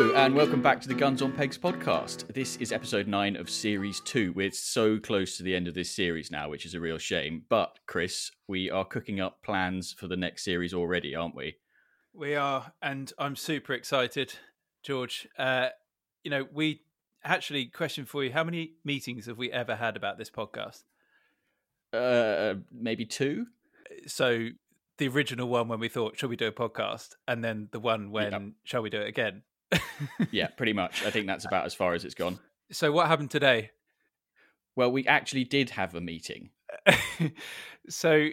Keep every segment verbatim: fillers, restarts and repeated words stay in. Hello and welcome back to the Guns on Pegs podcast. This is episode nine of series two. We're so close to the end of this series now, which is a real shame. But Chris, we are cooking up plans for the next series already, aren't we? We are, and I'm super excited, George. Uh, you know, we actually question for you: how many meetings have we ever had about this podcast? Uh, maybe two. So the original one when we thought, "Shall we do a podcast?" and then the one when, yep. "Shall we do it again?" Yeah, pretty much. I think that's about as far as it's gone. So what happened today? Well, we actually did have a meeting. So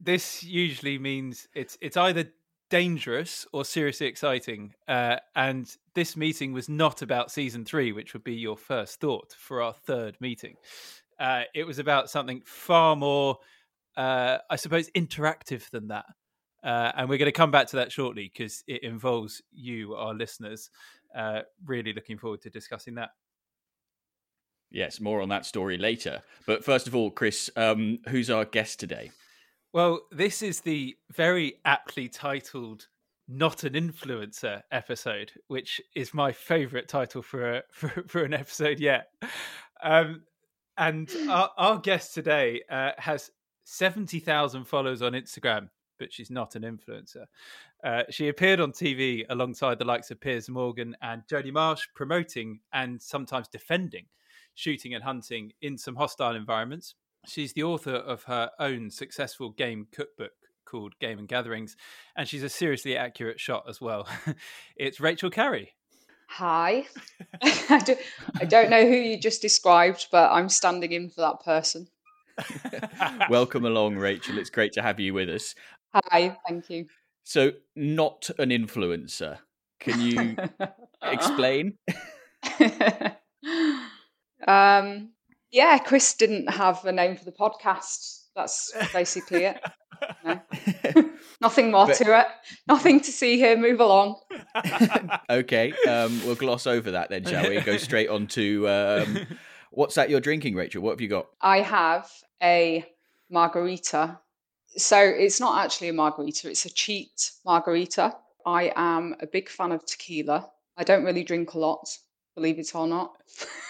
this usually means it's it's either dangerous or seriously exciting. Uh, and this meeting was not about season three, which would be your first thought for our third meeting. Uh, it was about something far more, uh, I suppose, interactive than that. Uh, and we're going to come back to that shortly because it involves you, our listeners. Uh, really looking forward to discussing that. Yes, more on that story later. But first of all, Chris, um, who's our guest today? Well, this is the very aptly titled Not an Influencer episode, which is my favourite title for, a, for for an episode yet. Um, and our, our guest today uh, has seventy thousand followers on Instagram, but she's not an influencer. Uh, she appeared on T V alongside the likes of Piers Morgan and Jodie Marsh, promoting and sometimes defending shooting and hunting in some hostile environments. She's the author of her own successful game cookbook called Game and Gatherings, and she's a seriously accurate shot as well. It's Rachel Carey. Hi. I, do, I don't know who you just described, but I'm standing in for that person. Welcome along, Rachel. It's great to have you with us. Hi, thank you. So, not an influencer. Can you explain? um... Yeah, Chris didn't have a name for the podcast. That's basically it. No. Nothing more but, to it. Nothing to see here. Move along. Okay, um, we'll gloss over that then, shall we? Go straight on to um, what's that you're drinking, Rachel? What have you got? I have a margarita. So it's not actually a margarita. It's a cheat margarita. I am a big fan of tequila. I don't really drink a lot, believe it or not.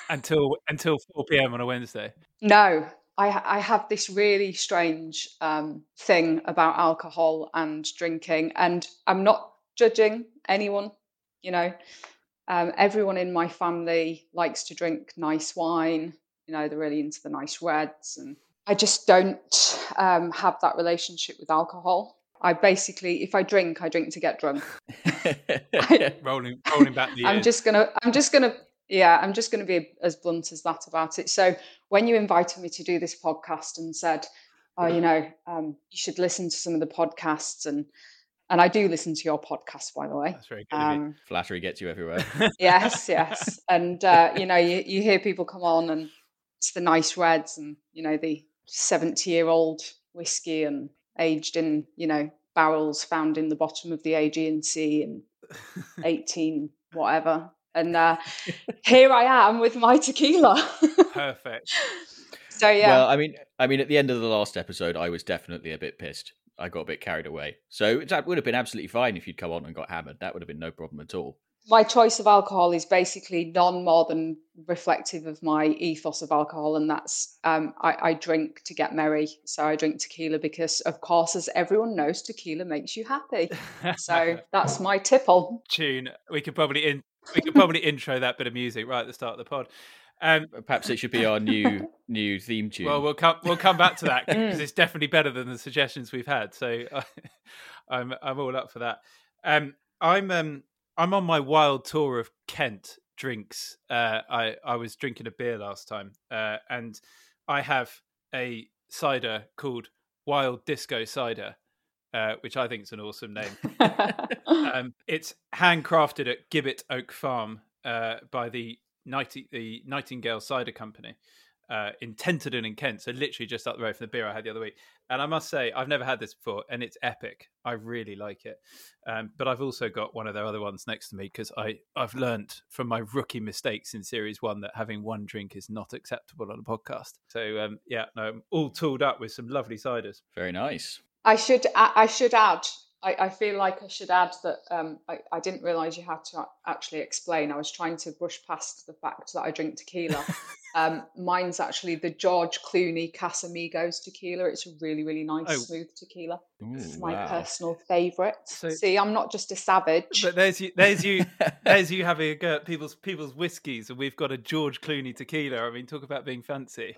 Until until four p.m. on a Wednesday? No, I, I have this really strange um, thing about alcohol and drinking, and I'm not judging anyone, you know. Um, everyone in my family likes to drink nice wine, you know, they're really into the nice reds, and I just don't um, have that relationship with alcohol. I basically, if I drink, I drink to get drunk. I, rolling, rolling back the I'm ears. just gonna, I'm just gonna, yeah, I'm just gonna be as blunt as that about it. So when you invited me to do this podcast and said, "Oh, you know, um, you should listen to some of the podcasts," and and I do listen to your podcast, by the way. That's very good. Um, Flattery gets you everywhere. Yes, yes, and uh, you know, you you hear people come on, and it's the nice reds, and you know, the seventy-year-old whiskey, and aged in, you know, barrels found in the bottom of the Aegean Sea and eighteen whatever. And uh, here I am with my tequila. Perfect. So yeah. Well, I mean, I mean, at the end of the last episode, I was definitely a bit pissed. I got a bit carried away. So that would have been absolutely fine if you'd come on and got hammered. That would have been no problem at all. My choice of alcohol is basically none more than reflective of my ethos of alcohol, and that's um, I, I drink to get merry. So I drink tequila because, of course, as everyone knows, tequila makes you happy. So that's my tipple. Tune. We could probably in, we could probably intro that bit of music right at the start of the pod. Um, Perhaps it should be our new new theme tune. Well, we'll come we'll come back to that because it's definitely better than the suggestions we've had. So I, I'm I'm all up for that. Um, I'm. Um, I'm on my wild tour of Kent drinks. Uh, I, I was drinking a beer last time, uh, and I have a cider called Wild Disco Cider, uh, which I think is an awesome name. um, it's handcrafted at Gibbett Oak Farm uh, by the, Nighting- the Nightingale Cider Company uh, in Tenterden in Kent, so literally just up the road from the beer I had the other week. And I must say, I've never had this before, and it's epic. I really like it. Um, but I've also got one of their other ones next to me because I've learnt from my rookie mistakes in Series one that having one drink is not acceptable on a podcast. So, um, yeah, no, I'm all tooled up with some lovely ciders. Very nice. I should I should add, I, I feel like I should add that um, I, I didn't realise you had to actually explain. I was trying to brush past the fact that I drink tequila. um, mine's actually the George Clooney Casamigos tequila. It's a really, really nice, oh. smooth tequila. Ooh, it's my wow. personal favourite. So, see, I'm not just a savage. But there's you, there's you, there's you having a go at people's people's whiskies, and we've got a George Clooney tequila. I mean, talk about being fancy.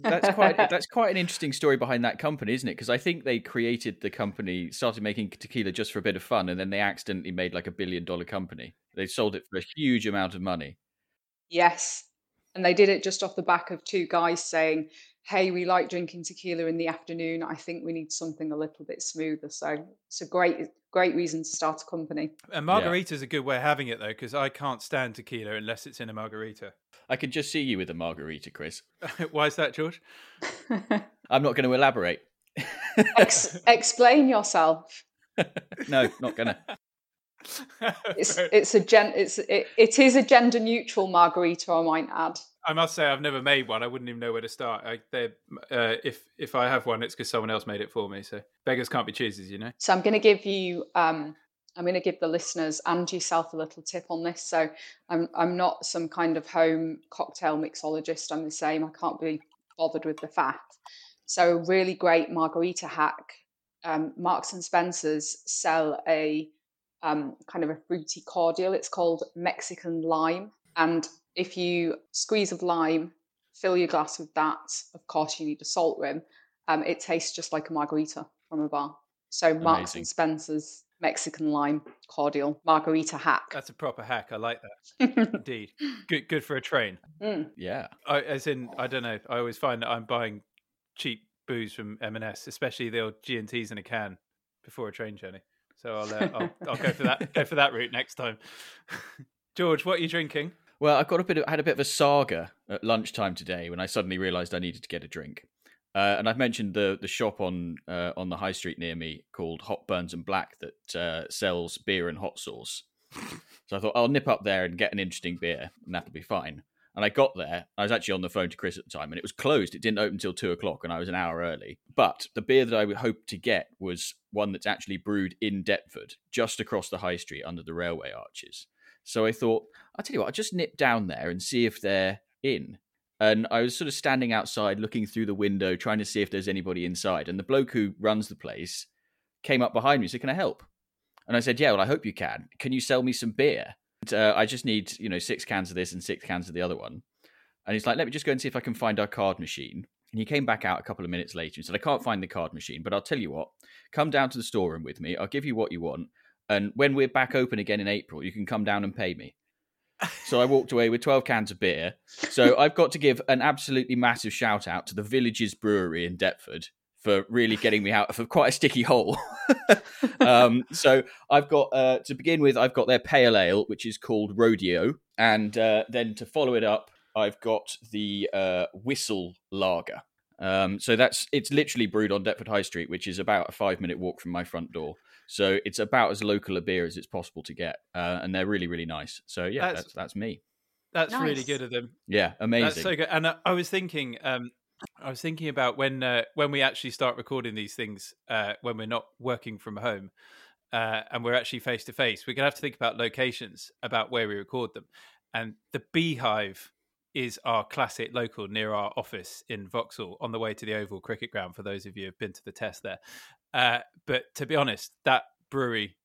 That's quite that's quite an interesting story behind that company, isn't it? Because I think they created the company, started making tequila just for a bit of fun, and then they accidentally made like a billion dollar company. They sold it for a huge amount of money. Yes, and they did it just off the back of two guys saying, hey, we like drinking tequila in the afternoon. I think we need something a little bit smoother. So it's a great, great reason to start a company. And margarita's yeah. a good way of having it, though, because I can't stand tequila unless it's in a margarita. I could just see you with a margarita, Chris. Why is that, George? I'm not going to elaborate. Ex- explain yourself. No, not going to. It's it's a gen it's it, it is a gender neutral margarita, I might add. I must say I've never made one. I wouldn't even know where to start. I, uh, if if I have one, it's because someone else made it for me. So beggars can't be choosers, you know. So I'm going to give you um, I'm going to give the listeners and yourself a little tip on this. So I'm I'm not some kind of home cocktail mixologist. I'm the same. I can't be bothered with the fat. So a really great margarita hack. Um, Marks and Spencer's sell a Um, kind of a fruity cordial. It's called Mexican Lime. And if you squeeze of lime, fill your glass with that, of course you need a salt rim. Um, it tastes just like a margarita from a bar. So Marks and Spencer's Mexican Lime cordial margarita hack. That's a proper hack. I like that. Indeed. Good good for a train. Mm. Yeah. I, as in, I don't know, I always find that I'm buying cheap booze from M and S, especially the old G and T's in a can before a train journey. So I'll, uh, I'll I'll go for that go for that route next time. George, what are you drinking? Well, I got a bit of, I had a bit of a saga at lunchtime today when I suddenly realised I needed to get a drink. Uh, and I've mentioned the the shop on uh, on the high street near me called Hot Burns and Black that uh, sells beer and hot sauce. So I thought I'll nip up there and get an interesting beer, and that'll be fine. And I got there. I was actually on the phone to Chris at the time, and it was closed. It didn't open until two o'clock, and I was an hour early. But the beer that I hoped to get was one that's actually brewed in Deptford, just across the high street under the railway arches. So I thought, I'll tell you what, I'll just nip down there and see if they're in. And I was sort of standing outside, looking through the window, trying to see if there's anybody inside. And the bloke who runs the place came up behind me and said, "Can I help?" And I said, "Yeah, well, I hope you can. Can you sell me some beer? Uh, I just need, you know, six cans of this and six cans of the other one." And he's like, "Let me just go and see if I can find our card machine." And he came back out a couple of minutes later and said, "I can't find the card machine, but I'll tell you what, come down to the storeroom with me. I'll give you what you want. And when we're back open again in April, you can come down and pay me." So I walked away with twelve cans of beer. So I've got to give an absolutely massive shout out to the Villages Brewery in Deptford for really getting me out of quite a sticky hole. um, so I've got, uh, to begin with, I've got their pale ale, which is called Rodeo. And uh, then to follow it up, I've got the uh, Whistle Lager. Um, so that's it's literally brewed on Deptford High Street, which is about a five-minute walk from my front door. So it's about as local a beer as it's possible to get. Uh, and they're really, really nice. So yeah, that's that's, that's me. That's nice. Really good of them. Yeah, amazing. That's so good. And I, I was thinking... Um, I was thinking about when uh, when we actually start recording these things, uh, when we're not working from home uh, and we're actually face to face, we're going to have to think about locations, about where we record them. And the Beehive is our classic local near our office in Vauxhall on the way to the Oval Cricket Ground, for those of you who have been to the test there. Uh, but to be honest, that brewery,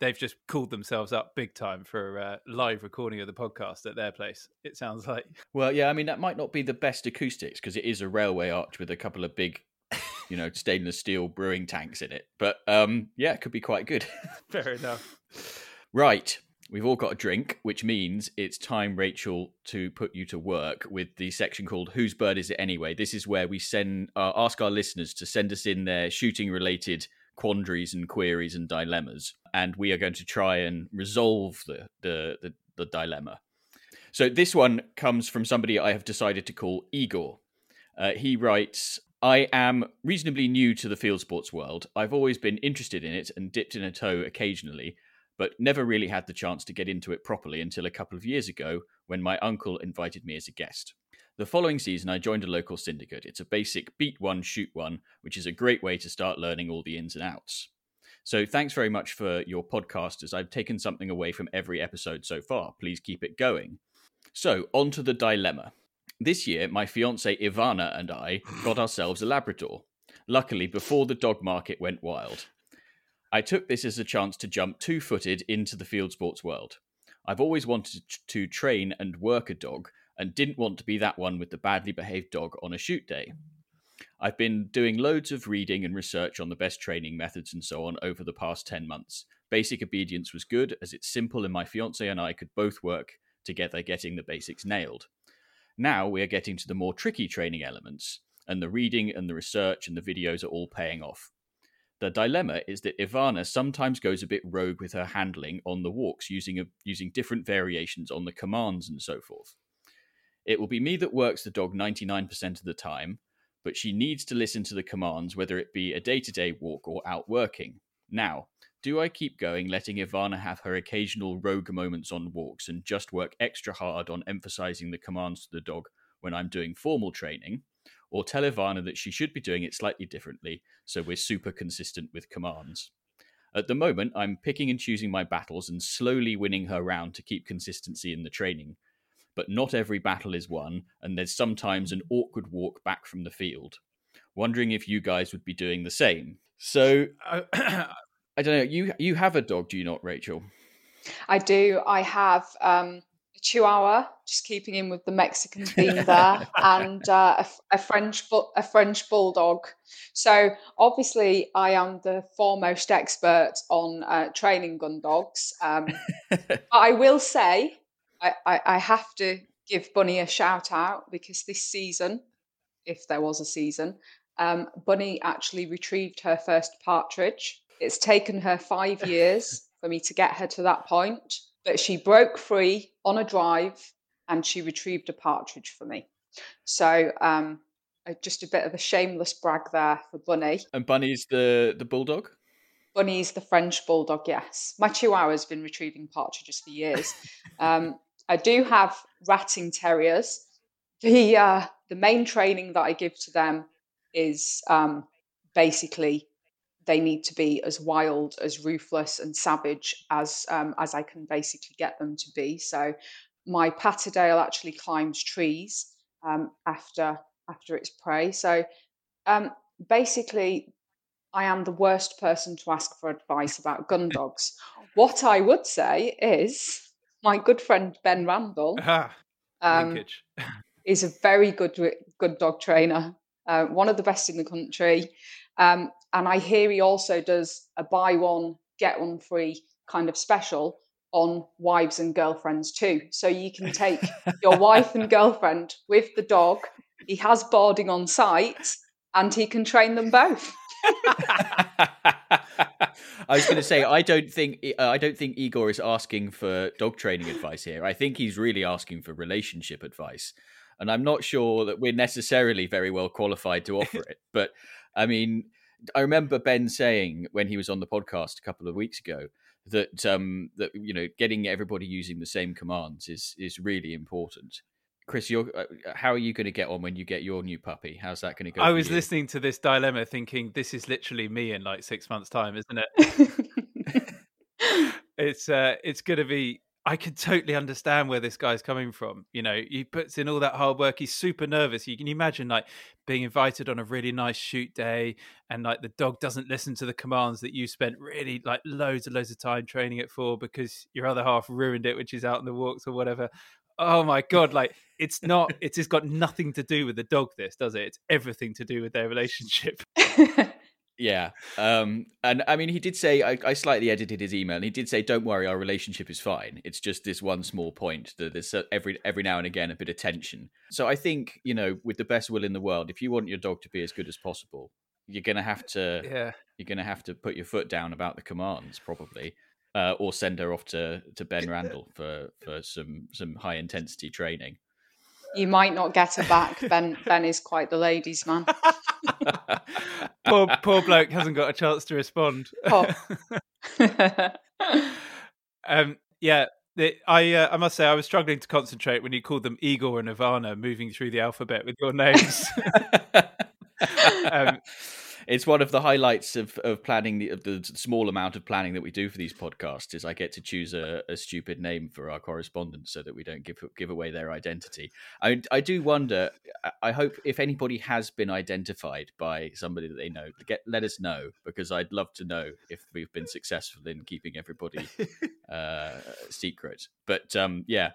they've just called themselves up big time for a uh, live recording of the podcast at their place, it sounds like. Well, yeah, I mean, that might not be the best acoustics because it is a railway arch with a couple of big, you know, stainless steel brewing tanks in it. But um, yeah, it could be quite good. Fair enough. Right. We've all got a drink, which means it's time, Rachel, to put you to work with the section called Whose Bird Is It Anyway? This is where we send uh, ask our listeners to send us in their shooting-related quandaries and queries and dilemmas, and we are going to try and resolve the, the the the dilemma. So this one comes from somebody I have decided to call Igor. Uh, he writes, "I am reasonably new to the field sports world. I've always been interested in it and dipped in a toe occasionally, but never really had the chance to get into it properly until a couple of years ago when my uncle invited me as a guest. The following season, I joined a local syndicate. It's a basic beat one, shoot one, which is a great way to start learning all the ins and outs. So thanks very much for your podcast, as I've taken something away from every episode so far. Please keep it going. So on to the dilemma. This year, my fiance Ivana and I got ourselves a Labrador, luckily before the dog market went wild. I took this as a chance to jump two-footed into the field sports world. I've always wanted to train and work a dog and didn't want to be that one with the badly behaved dog on a shoot day. I've been doing loads of reading and research on the best training methods and so on over the past ten months. Basic obedience was good, as it's simple and my fiance and I could both work together getting the basics nailed. Now we are getting to the more tricky training elements, and the reading and the research and the videos are all paying off. The dilemma is that Ivana sometimes goes a bit rogue with her handling on the walks, using a, using different variations on the commands and so forth. It will be me that works the dog ninety-nine percent of the time, but she needs to listen to the commands, whether it be a day-to-day walk or out working. Now, do I keep going, letting Ivana have her occasional rogue moments on walks and just work extra hard on emphasizing the commands to the dog when I'm doing formal training? Or tell Ivana that she should be doing it slightly differently, so we're super consistent with commands. At the moment, I'm picking and choosing my battles and slowly winning her round to keep consistency in the training. But not every battle is won, and there's sometimes an awkward walk back from the field. Wondering if you guys would be doing the same. So, uh, I don't know, you you have a dog, do you not, Rachel? I do. I have... Um... Chihuahua, just keeping in with the Mexican theme there, and uh, a, a French bu- a French bulldog. So obviously, I am the foremost expert on uh, training gun dogs. Um, but I will say, I, I, I have to give Bunny a shout out, because this season, if there was a season, um, Bunny actually retrieved her first partridge. It's taken her five years for me to get her to that point. But she broke free on a drive and she retrieved a partridge for me. So um, just a bit of a shameless brag there for Bunny. And Bunny's the, the bulldog? Bunny's the French bulldog, yes. My Chihuahua's been retrieving partridges for years. um, I do have ratting terriers. The, uh, the main training that I give to them is um, basically... they need to be as wild, as ruthless and savage as um, as I can basically get them to be. So my Patterdale actually climbs trees um, after after its prey. So um, basically, I am the worst person to ask for advice about gun dogs. What I would say is my good friend Ben Randall Aha, um, is a very good good dog trainer, uh, one of the best in the country. Um, and I hear he also does a buy one, get one free kind of special on wives and girlfriends too. So you can take your wife and girlfriend with the dog. He has boarding on site and he can train them both. I was going to say, I don't think uh, I don't think Igor is asking for dog training advice here. I think he's really asking for relationship advice. And I'm not sure that we're necessarily very well qualified to offer it. But I mean, I remember Ben saying when he was on the podcast a couple of weeks ago that um, that you know, getting everybody using the same commands is is really important. Chris, you're, uh, how are you going to get on when you get your new puppy? How's that going to go? I was you? listening to this dilemma, thinking this is literally me in like six months' time, isn't it? it's uh, it's going to be. I could totally understand where this guy's coming from. You know, he puts in all that hard work. He's super nervous. You can imagine like being invited on a really nice shoot day and like the dog doesn't listen to the commands that you spent really like loads and loads of time training it for because your other half ruined it, which is out in the walks or whatever. Oh my God. Like it's not, it's just got nothing to do with the dog, this, does it? It's everything to do with their relationship. Yeah. Um, and I mean, he did say, I, I slightly edited his email and he did say, don't worry, our relationship is fine. It's just this one small point that there's every every now and again a bit of tension. So I think, you know, with the best will in the world, if you want your dog to be as good as possible, you're going to have to yeah. you're going to have to put your foot down about the commands probably, uh, or send her off to, to Ben Randall for, for some, some high intensity training. You might not get her back. Ben Ben is quite the ladies' man. poor, poor bloke hasn't got a chance to respond. Oh. um, yeah, the, I uh, I must say I was struggling to concentrate when you called them Igor and Ivana, moving through the alphabet with your names. um, It's one of the highlights of, of planning, the, of the small amount of planning that we do for these podcasts, is I get to choose a, a stupid name for our correspondents so that we don't give give away their identity. I, I do wonder, I hope if anybody has been identified by somebody that they know, get, let us know, because I'd love to know if we've been successful in keeping everybody uh, secret. But um, yeah.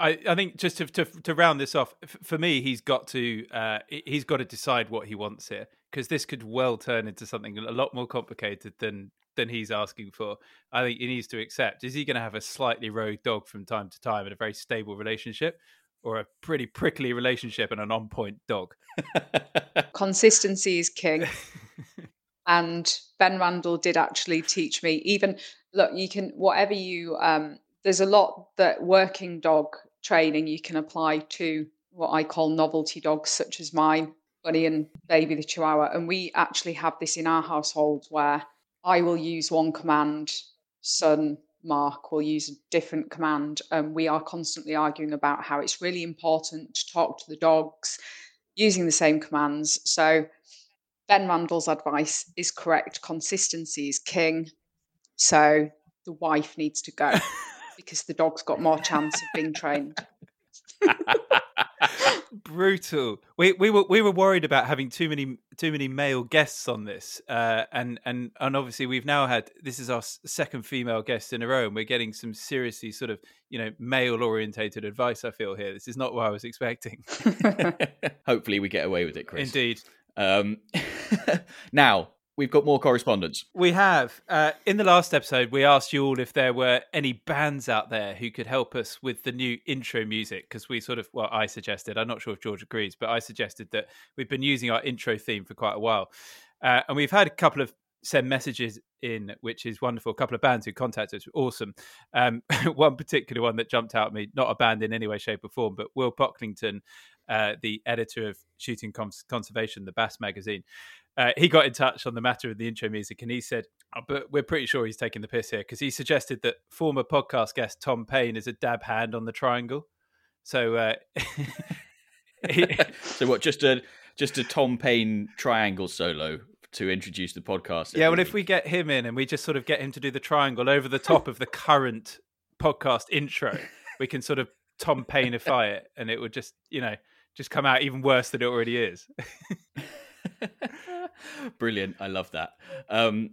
I, I think just to, to to round this off, for me, he's got to uh, he's got to decide what he wants here, because this could well turn into something a lot more complicated than than he's asking for. I think he needs to accept: is he going to have a slightly rogue dog from time to time and a very stable relationship, or a pretty prickly relationship and an on-point dog? Consistency is king. And Ben Randall did actually teach me, even look, you can whatever you. Um, there's a lot that working dog training you can apply to what I call novelty dogs, such as mine, Bunny and Baby the Chihuahua. And we actually have this in our household where I will use one command, son Mark will use a different command, and we are constantly arguing about how it's really important to talk to the dogs using the same commands. So Ben Randall's advice is correct. Consistency is king. So the wife needs to go. Because the dog's got more chance of being trained. Brutal. We we were we were worried about having too many too many male guests on this, uh, and and and obviously we've now had, this is our second female guest in a row, and we're getting some seriously sort of, you know, male orientated advice. I feel here, this is not what I was expecting. Hopefully, we get away with it, Chris. Indeed. Um, now. We've got more correspondence. We have. Uh, in the last episode, we asked you all if there were any bands out there who could help us with the new intro music, because we sort of, well, I suggested, I'm not sure if George agrees, but I suggested that we've been using our intro theme for quite a while. Uh, and we've had a couple of send messages in, which is wonderful. A couple of bands who contacted us, awesome. Um, one particular one that jumped out at me, not a band in any way, shape or form, but Will Pocklington, uh, the editor of Shooting Cons- Conservation, the Bass magazine, Uh, he got in touch on the matter of the intro music, and he said, oh, but we're pretty sure he's taking the piss here, because he suggested that former podcast guest Tom Payne is a dab hand on the triangle. So, uh, he... so what? Just a just a Tom Payne triangle solo to introduce the podcast. Yeah, well, week. If we get him in and we just sort of get him to do the triangle over the top of the current podcast intro, we can sort of Tom Payneify it, and it would just, you know, just come out even worse than it already is. Brilliant. I love that. Um,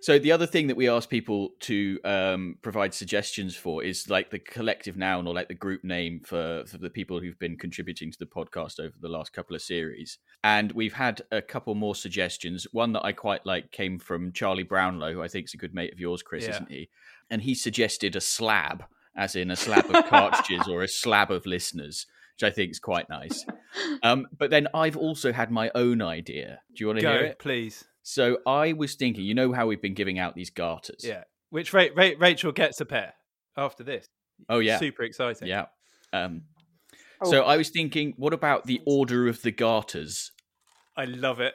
so the other thing that we ask people to um, provide suggestions for is like the collective noun, or like the group name for, for the people who've been contributing to the podcast over the last couple of series. And we've had a couple more suggestions. One that I quite like came from Charlie Brownlow, who I think is a good mate of yours, Chris, yeah. Isn't he? And he suggested a slab, as in a slab of cartridges or a slab of listeners, which I think is quite nice. Um, but then I've also had my own idea. Do you want to Go, hear it? Please. So I was thinking, you know how we've been giving out these garters? Yeah. Which Ra- Ra- Rachel gets a pair after this. Oh, yeah. Super exciting. Yeah. Um, oh. So I was thinking, what about the order of the garters? I love it.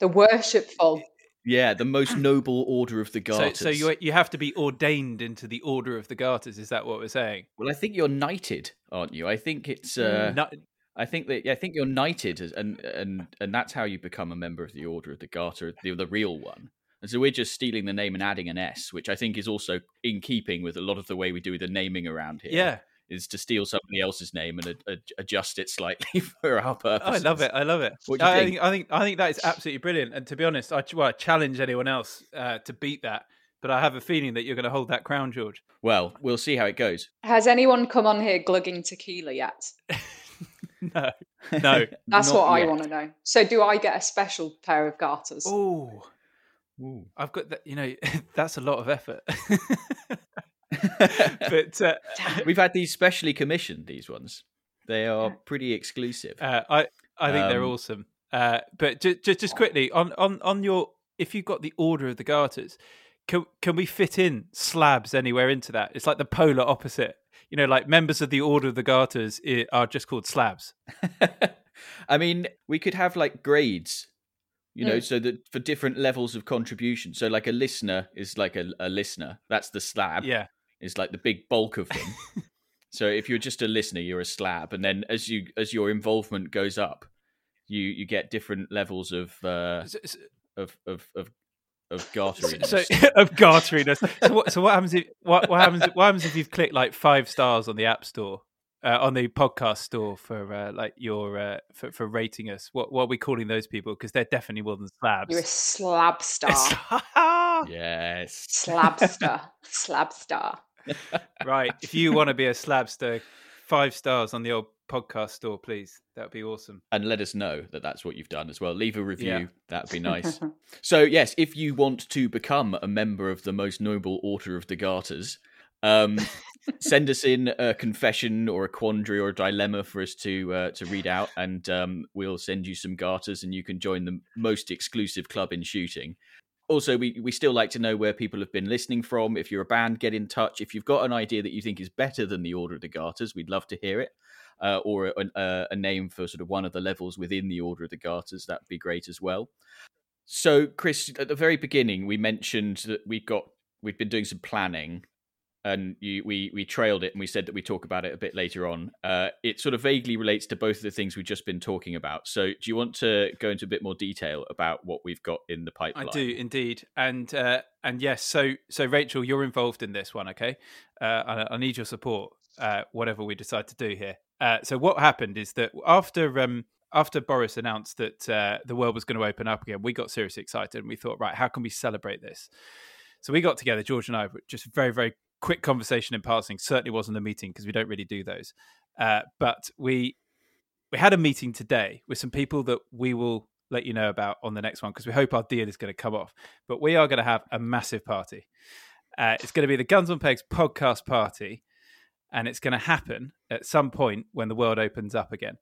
The worshipful. Yeah, the most noble order of the garters. So, so you you have to be ordained into the order of the garters. Is that what we're saying? Well, I think you're knighted, aren't you? I think it's. Uh, no. I think that I think you're knighted, and and and that's how you become a member of the order of the garter, the, the real one. And so we're just stealing the name and adding an S, which I think is also in keeping with a lot of the way we do the naming around here. Yeah. Is to steal somebody else's name and ad- adjust it slightly for our purposes. Oh, I love it! I love it. What do you I think? think? I think I think that is absolutely brilliant. And to be honest, I, well, I challenge anyone else uh, to beat that. But I have a feeling that you're going to hold that crown, George. Well, we'll see how it goes. Has anyone come on here glugging tequila yet? no, no. That's what I want to know. So, do I get a special pair of garters? Oh, I've got that. You know, that's a lot of effort. But uh, we've had these specially commissioned, these ones. They are pretty exclusive. Uh, I I think um, they're awesome. Uh, but ju- ju- just quickly on, on, on your, if you've got the order of the garters, can can we fit in slabs anywhere into that? It's like the polar opposite. You know, like members of the order of the garters are just called slabs. I mean, we could have like grades. You know, mm. so that for different levels of contribution. So like a listener is like a, a listener. That's the slab. Yeah. It's like the big bulk of them. So if you're just a listener, you're a slab. And then as you as your involvement goes up, you you get different levels of uh, of of of of garteriness. So, so of garteriness. So what so what happens if what, what happens what happens if you've clicked like five stars on the app store, uh, on the podcast store for uh, like your uh, for, for rating us? What what are we calling those people? Because they're definitely more than slabs. You're a slab star. Yes. Slabster. Slabster. Right. If you want to be a slabster, five stars on the old podcast store, please. That'd be awesome. And let us know that that's what you've done as well. Leave a review. Yeah. That'd be nice. So, yes, if you want to become a member of the most noble order of the garters, um, send us in a confession or a quandary or a dilemma for us to uh, to read out, and um, we'll send you some garters and you can join the most exclusive club in shooting. Also, we, we still like to know where people have been listening from. If you're a band, get in touch. If you've got an idea that you think is better than the Order of the Garters, we'd love to hear it. Uh, or a, a name for sort of one of the levels within the Order of the Garters, that'd be great as well. So, Chris, at the very beginning, we mentioned that we got, we've been doing some planning, and you, we, we trailed it, and we said that we talk about it a bit later on. Uh, it sort of vaguely relates to both of the things we've just been talking about. So do you want to go into a bit more detail about what we've got in the pipeline? I do, indeed. And uh, and yes, so so Rachel, you're involved in this one, okay? Uh, I, I need your support, uh, whatever we decide to do here. Uh, so what happened is that after um, after Boris announced that uh, the world was going to open up again, we got seriously excited, and we thought, right, how can we celebrate this? So we got together, George and I, just very, very quick conversation in passing. Certainly wasn't a meeting, because we don't really do those. Uh, but we we had a meeting today with some people that we will let you know about on the next one, because we hope our deal is going to come off. But we are going to have a massive party. Uh, it's going to be the Guns on Pegs podcast party, and it's going to happen at some point when the world opens up again.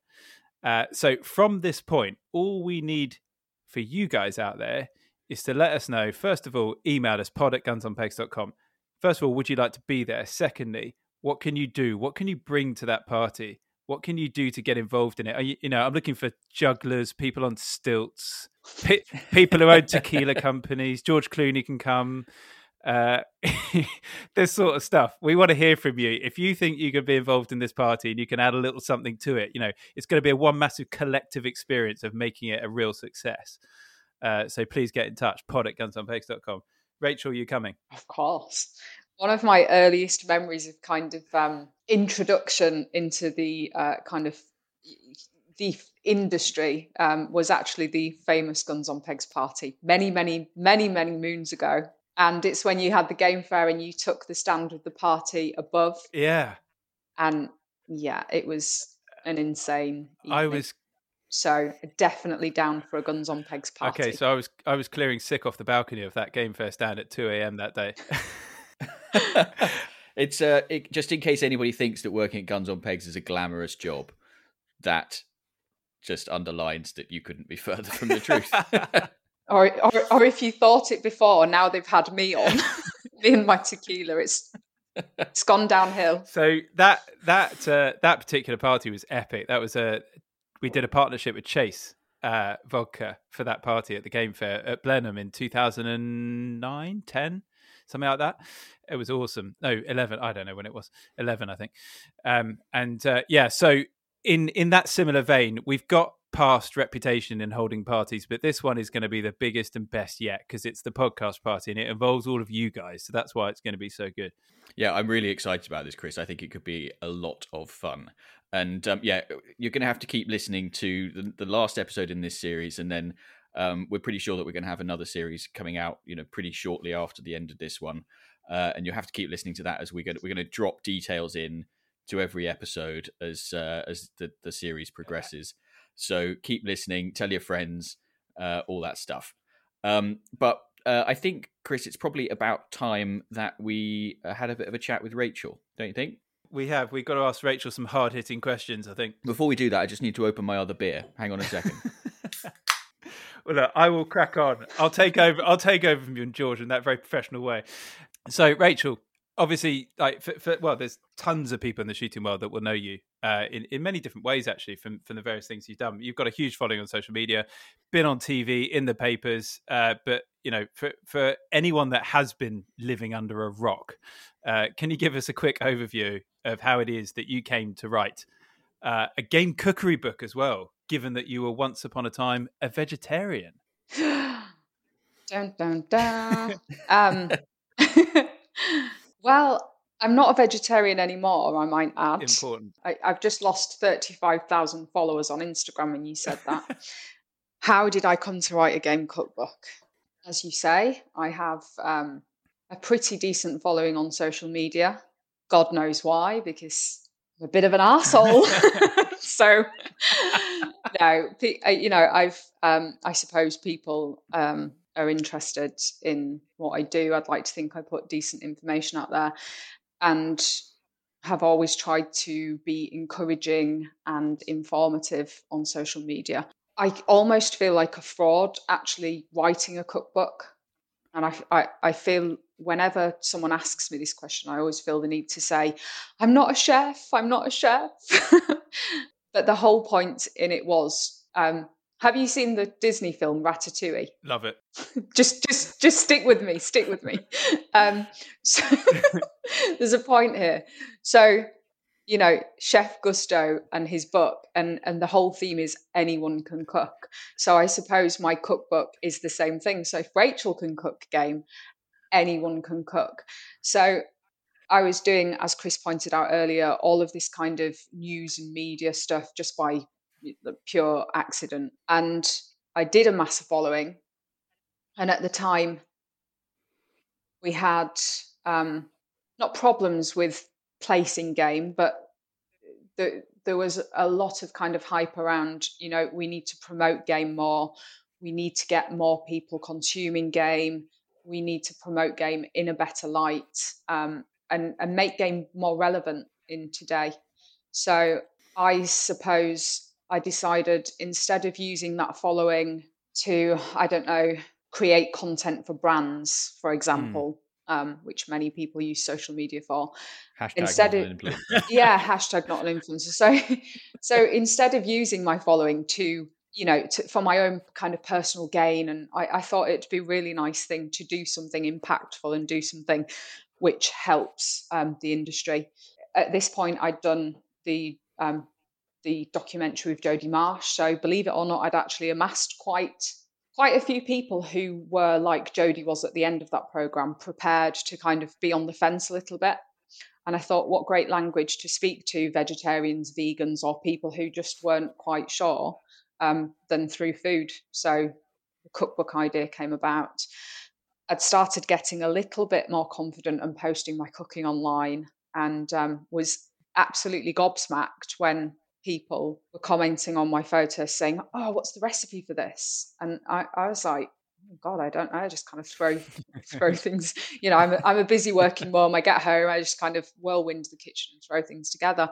Uh, so from this point, all we need for you guys out there is to let us know. First of all, email us pod at guns on pegs dot com. First of all, would you like to be there? Secondly, what can you do? What can you bring to that party? What can you do to get involved in it? Are you, you know, I'm looking for jugglers, people on stilts, pe- people who own tequila companies. George Clooney can come. Uh, this sort of stuff. We want to hear from you. If you think you could be involved in this party and you can add a little something to it, you know, it's going to be a one massive collective experience of making it a real success. Uh, so please get in touch. pod at guns on pegs dot com. Rachel, you coming? Of course. One of my earliest memories of kind of um, introduction into the uh, kind of the industry um, was actually the famous Guns on Pegs party many, many, many, many moons ago. And it's when you had the Game Fair and you took the stand with the party above. Yeah. And yeah, it was an insane evening. I was So definitely down for a Guns on Pegs party. Okay, so I was I was clearing sick off the balcony of that Game Fair stand at two a.m. that day. It's uh, it, just in case anybody thinks that working at Guns on Pegs is a glamorous job, that just underlines that you couldn't be further from the truth. or, or or if you thought it before, now they've had me on, me and my tequila. It's it's gone downhill. So that that uh, that particular party was epic. That was a We did a partnership with Chase uh, Vodka for that party at the Game Fair at Blenheim in two thousand nine, ten, something like that. It was awesome. No, eleven. I don't know when it was. eleven, I think. Um, and uh, yeah, so in, in that similar vein, we've got past reputation in holding parties, but this one is going to be the biggest and best yet, because it's the podcast party and it involves all of you guys. So that's why it's going to be so good. Yeah, I'm really excited about this, Chris. I think it could be a lot of fun. And um, yeah, you're going to have to keep listening to the, the last episode in this series. And then um, we're pretty sure that we're going to have another series coming out, you know, pretty shortly after the end of this one. Uh, and you'll have to keep listening to that as we go. We're going to drop details in to every episode as uh, as the, the series progresses. So keep listening, tell your friends, uh, all that stuff. Um, but uh, I think, Chris, it's probably about time that we uh, had a bit of a chat with Rachel, don't you think? We have. We've got to ask Rachel some hard-hitting questions, I think. Before we do that, I just need to open my other beer. Hang on a second. Well, look, I will crack on. I'll take over. I'll take over from you and George in that very professional way. So, Rachel, obviously, like, for, for, well, there's tons of people in the shooting world that will know you uh, in in many different ways. Actually, from from the various things you've done, you've got a huge following on social media, been on T V, in the papers. Uh, but you know, for for anyone that has been living under a rock, uh, can you give us a quick overview of how it is that you came to write uh, a game cookery book as well? given that you were once upon a time a vegetarian? Dun, dun, dun. um, well, I'm not a vegetarian anymore, I might add. Important. I, I've just lost thirty-five thousand followers on Instagram when you said that. How did I come to write a game cookbook? As you say, I have um, a pretty decent following on social media. God knows why, because I'm a bit of an arsehole. So, no, you know, I've, um, I suppose people um, are interested in what I do. I'd like to think I put decent information out there and have always tried to be encouraging and informative on social media. I almost feel like a fraud actually writing a cookbook. And I, I, I feel whenever someone asks me this question, I always feel the need to say, I'm not a chef, I'm not a chef. But the whole point in it was, um, have you seen the Disney film Ratatouille? Love it. just just, just stick with me, stick with me. Um, so there's a point here. So, you know, Chef Gusto and his book, and, and the whole theme is anyone can cook. So I suppose my cookbook is the same thing. So if Rachel can cook game, anyone can cook. So I was doing, as Chris pointed out earlier, all of this kind of news and media stuff just by the pure accident. And I did a massive following. And at the time, we had um, not problems with placing game, but the, there was a lot of kind of hype around, you know, we need to promote game more, we need to get more people consuming game, we need to promote game in a better light, um, and, and make game more relevant in today. So I suppose I decided, instead of using that following to, I don't know, create content for brands, for example, mm. Um, which many people use social media for. Hashtag instead not of, an influencer. Yeah, hashtag not an influencer. So, so instead of using my following to, you know, to, for my own kind of personal gain, and I, I thought it'd be a really nice thing to do something impactful and do something which helps um, the industry. At this point, I'd done the um, the documentary with Jodie Marsh. So believe it or not, I'd actually amassed quite... quite a few people who were like Jodie was at the end of that programme, prepared to kind of be on the fence a little bit. And I thought, what great language to speak to vegetarians, vegans, or people who just weren't quite sure um, than through food. So the cookbook idea came about. I'd started getting a little bit more confident and posting my cooking online, and um, was absolutely gobsmacked when people were commenting on my photos saying, oh, what's the recipe for this? And I, I was like, oh God, I don't know. I just kind of throw throw things. You know, I'm a, I'm a busy working mom. I get home, I just kind of whirlwind the kitchen and throw things together.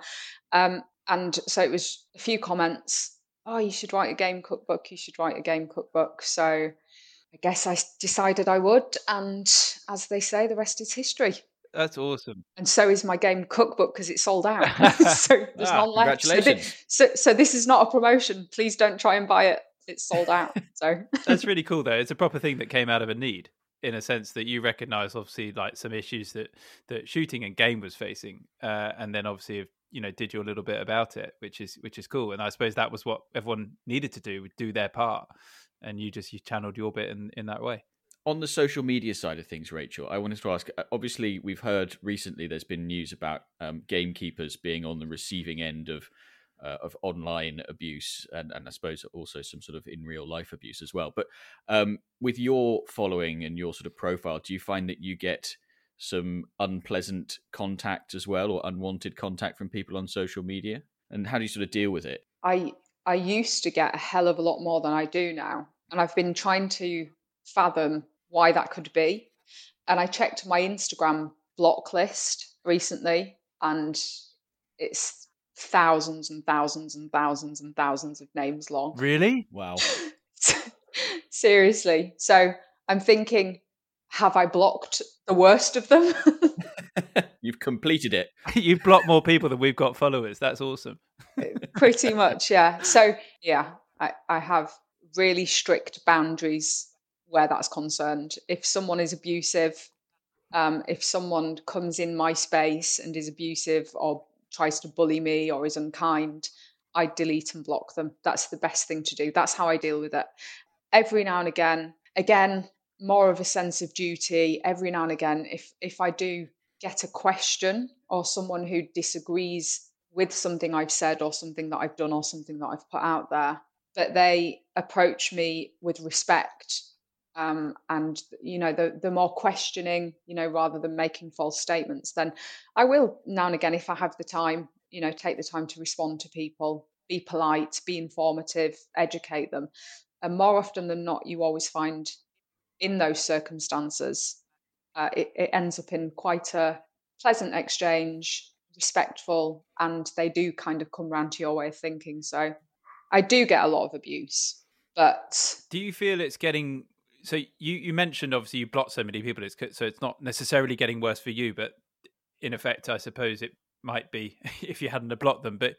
Um, and so it was a few comments. Oh, you should write a game cookbook. You should write a game cookbook. So I guess I decided I would. And as they say, the rest is history. That's awesome. And so is my game cookbook, because it's sold out. So there's ah, none left. Congratulations. So, so, so this is not a promotion. Please don't try and buy it. It's sold out. So that's really cool, though. It's a proper thing that came out of a need, in a sense that you recognise, obviously, like some issues that, that shooting and game was facing, uh, and then obviously, you know, did you a little bit about it, which is which is cool. And I suppose that was what everyone needed to do, do their part, and you just you channeled your bit in, in that way. On the social media side of things, Rachel, I wanted to ask, obviously, we've heard recently there's been news about um, gamekeepers being on the receiving end of uh, of online abuse, and, and I suppose also some sort of in real life abuse as well. But um, with your following and your sort of profile, do you find that you get some unpleasant contact as well, or unwanted contact from people on social media? And how do you sort of deal with it? I I used to get a hell of a lot more than I do now. And I've been trying to fathom why that could be. And I checked my Instagram block list recently, and it's thousands and thousands and thousands and thousands of names long. Really? Wow. Seriously. So I'm thinking, have I blocked the worst of them? You've completed it. You've blocked more people than we've got followers. That's awesome. Pretty much, yeah. So yeah, I, I have really strict boundaries where that's concerned. If someone is abusive, um, if someone comes in my space and is abusive or tries to bully me or is unkind, I delete and block them. That's the best thing to do. That's how I deal with it. Every now and again, again, more of a sense of duty. Every now and again, if if I do get a question or someone who disagrees with something I've said or something that I've done or something that I've put out there, but they approach me with respect, um, and, you know, the, the more questioning, you know, rather than making false statements, then I will now and again, if I have the time, you know, take the time to respond to people, be polite, be informative, educate them. And more often than not, you always find in those circumstances, uh, it, it ends up in quite a pleasant exchange, respectful, and they do kind of come round to your way of thinking. So I do get a lot of abuse, but... Do you feel it's getting... So you, you mentioned, obviously, you block so many people, it's so it's not necessarily getting worse for you, but in effect, I suppose it might be if you hadn't blocked them. But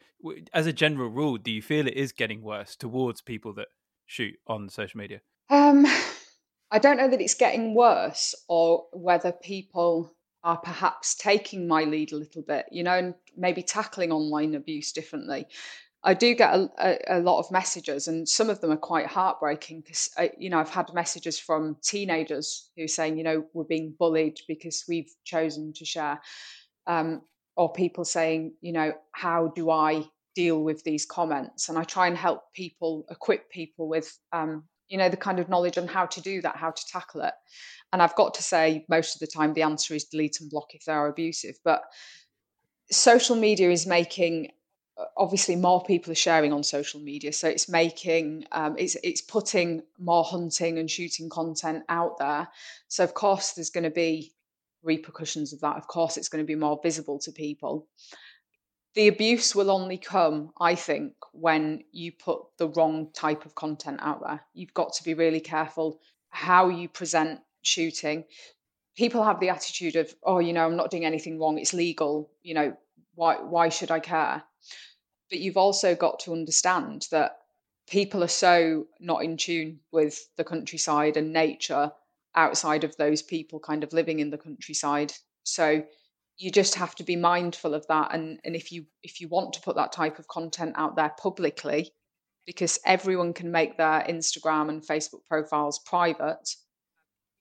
as a general rule, do you feel it is getting worse towards people that shoot on social media? Um, I don't know that it's getting worse, or whether people are perhaps taking my lead a little bit, you know, and maybe tackling online abuse differently. I do get a, a, a lot of messages, and some of them are quite heartbreaking because, uh, you know, I've had messages from teenagers who are saying, you know, we're being bullied because we've chosen to share, um, or people saying, you know, how do I deal with these comments? And I try and help people, equip people with, um, you know, the kind of knowledge on how to do that, how to tackle it. And I've got to say, most of the time, the answer is delete and block if they are abusive. But social media is making... Obviously, more people are sharing on social media, so it's making um, it's it's putting more hunting and shooting content out there. So of course, there's going to be repercussions of that. Of course, it's going to be more visible to people. The abuse will only come, I think, when you put the wrong type of content out there. You've got to be really careful how you present shooting. People have the attitude of, oh, you know, I'm not doing anything wrong. It's legal. You know, why why should I care? But you've also got to understand that people are so not in tune with the countryside and nature outside of those people kind of living in the countryside. So you just have to be mindful of that. And, and if you if you want to put that type of content out there publicly, because everyone can make their Instagram and Facebook profiles private,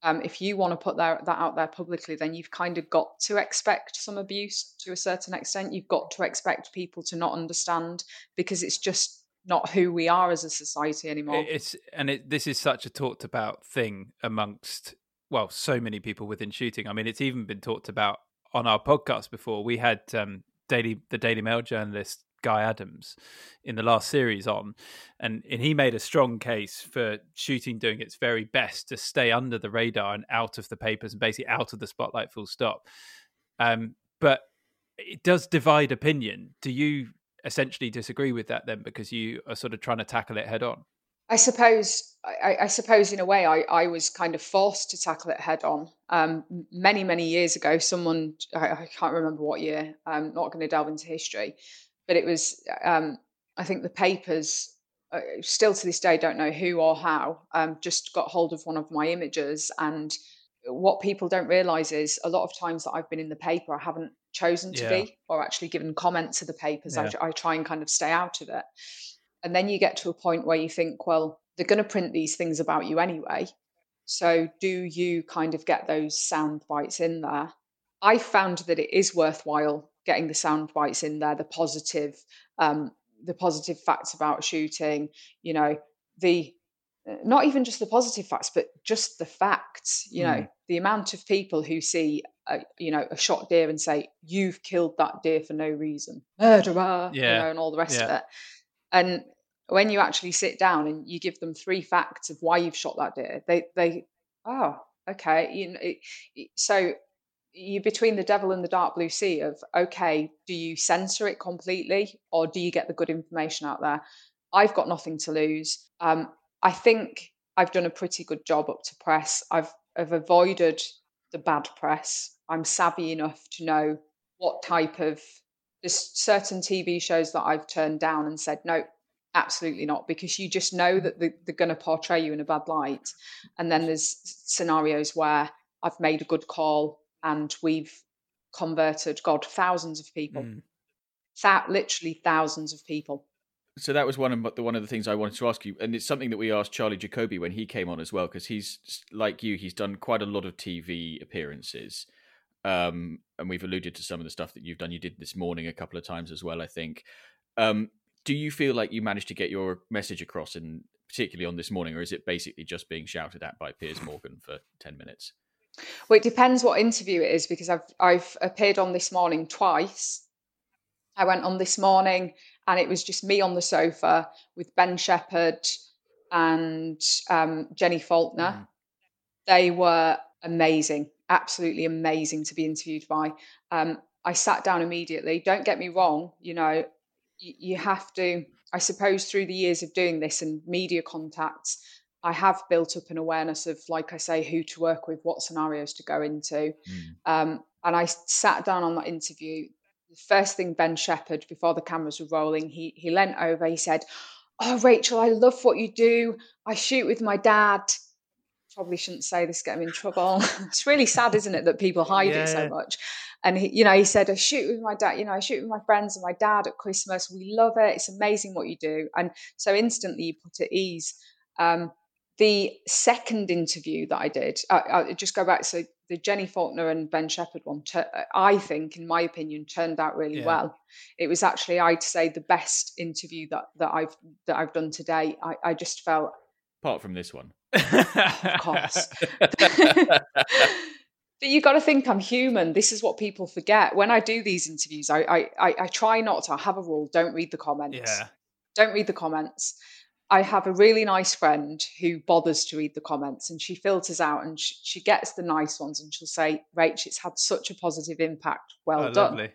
um, if you want to put that, that out there publicly, then you've kind of got to expect some abuse to a certain extent. You've got to expect people to not understand, because it's just not who we are as a society anymore. It's and it, this is such a talked about thing amongst, well, so many people within shooting. I mean, it's even been talked about on our podcast before. We had um, Daily the Daily Mail journalist Guy Adams in the last series on, and, and he made a strong case for shooting doing its very best to stay under the radar and out of the papers and basically out of the spotlight, full stop. Um, but it does divide opinion. Do you essentially disagree with that then, because you are sort of trying to tackle it head on? I suppose, I, I suppose in a way, I, I was kind of forced to tackle it head on. Um, many, many years ago, someone, I, I can't remember what year, I'm not going to delve into history, but it was, um, I think the papers, uh, still to this day, don't know who or how, um, just got hold of one of my images. And what people don't realise is a lot of times that I've been in the paper, I haven't chosen to yeah. be or actually given comment to the papers. Yeah. I, I try and kind of stay out of it. And then you get to a point where you think, well, they're going to print these things about you anyway. So do you kind of get those sound bites in there? I found that it is worthwhile getting the sound bites in there, the positive, um, the positive facts about shooting, you know, the, not even just the positive facts, but just the facts, you mm. know, the amount of people who see, a, you know, a shot deer and say, you've killed that deer for no reason, murderer, yeah. you know, and all the rest yeah. of it. And when you actually sit down and you give them three facts of why you've shot that deer, they, they, oh, okay. You know, it, it, so, you're between the devil and the dark blue sea of, okay, do you censor it completely or do you get the good information out there? I've got nothing to lose. Um, I think I've done a pretty good job up to press. I've, I've avoided the bad press. I'm savvy enough to know what type of, there's certain T V shows that I've turned down and said, no, absolutely not, because you just know that they're, they're going to portray you in a bad light. And then there's scenarios where I've made a good call, and we've converted, God, thousands of people, mm. Th- literally thousands of people So that was one of the, one of the things I wanted to ask you, and it's something that we asked Charlie Jacobi when he came on as well, because he's like you, he's done quite a lot of T V appearances, um, and we've alluded to some of the stuff that you've done. You did This Morning a couple of times as well, I think. Um, do you feel like you managed to get your message across, in particularly on This Morning, or is it basically just being shouted at by Piers Morgan for ten minutes? Well, it depends what interview it is, because I've I've appeared on This Morning twice. I went on This Morning, and it was just me on the sofa with Ben Shephard and um, Jenny Faulkner. Mm. They were amazing, absolutely amazing to be interviewed by. Um, I sat down immediately. Don't get me wrong, you know, you, you have to, I suppose through the years of doing this and media contacts, I have built up an awareness of, like I say, who to work with, what scenarios to go into. Mm. Um, and I sat down on that interview. The first thing Ben Shephard, before the cameras were rolling, he he leant over, he said, "Oh, Rachel, I love what you do. I shoot with my dad." Probably shouldn't say this, get him in trouble. It's really sad, isn't it, that people hide yeah. it so much. And, he, you know, he said, I shoot with my dad, you know, I shoot with my friends and my dad at Christmas. We love it. It's amazing what you do. And so instantly you put at ease. Um, the second interview that I did, I, I'll just go back. So the Jenny Faulkner and Ben Shephard one, I think, in my opinion, turned out really yeah. well. It was actually, I'd say, the best interview that, that I've that I've done today. I, I just felt... Apart from this one. Of course. But you've got to think I'm human. This is what people forget. When I do these interviews, I, I, I, I try not to. I have a rule. Don't read the comments. Yeah. Don't read the comments. I have a really nice friend who bothers to read the comments, and she filters out and she, she gets the nice ones, and she'll say, "Rach, it's had such a positive impact. Well oh, done." Lovely.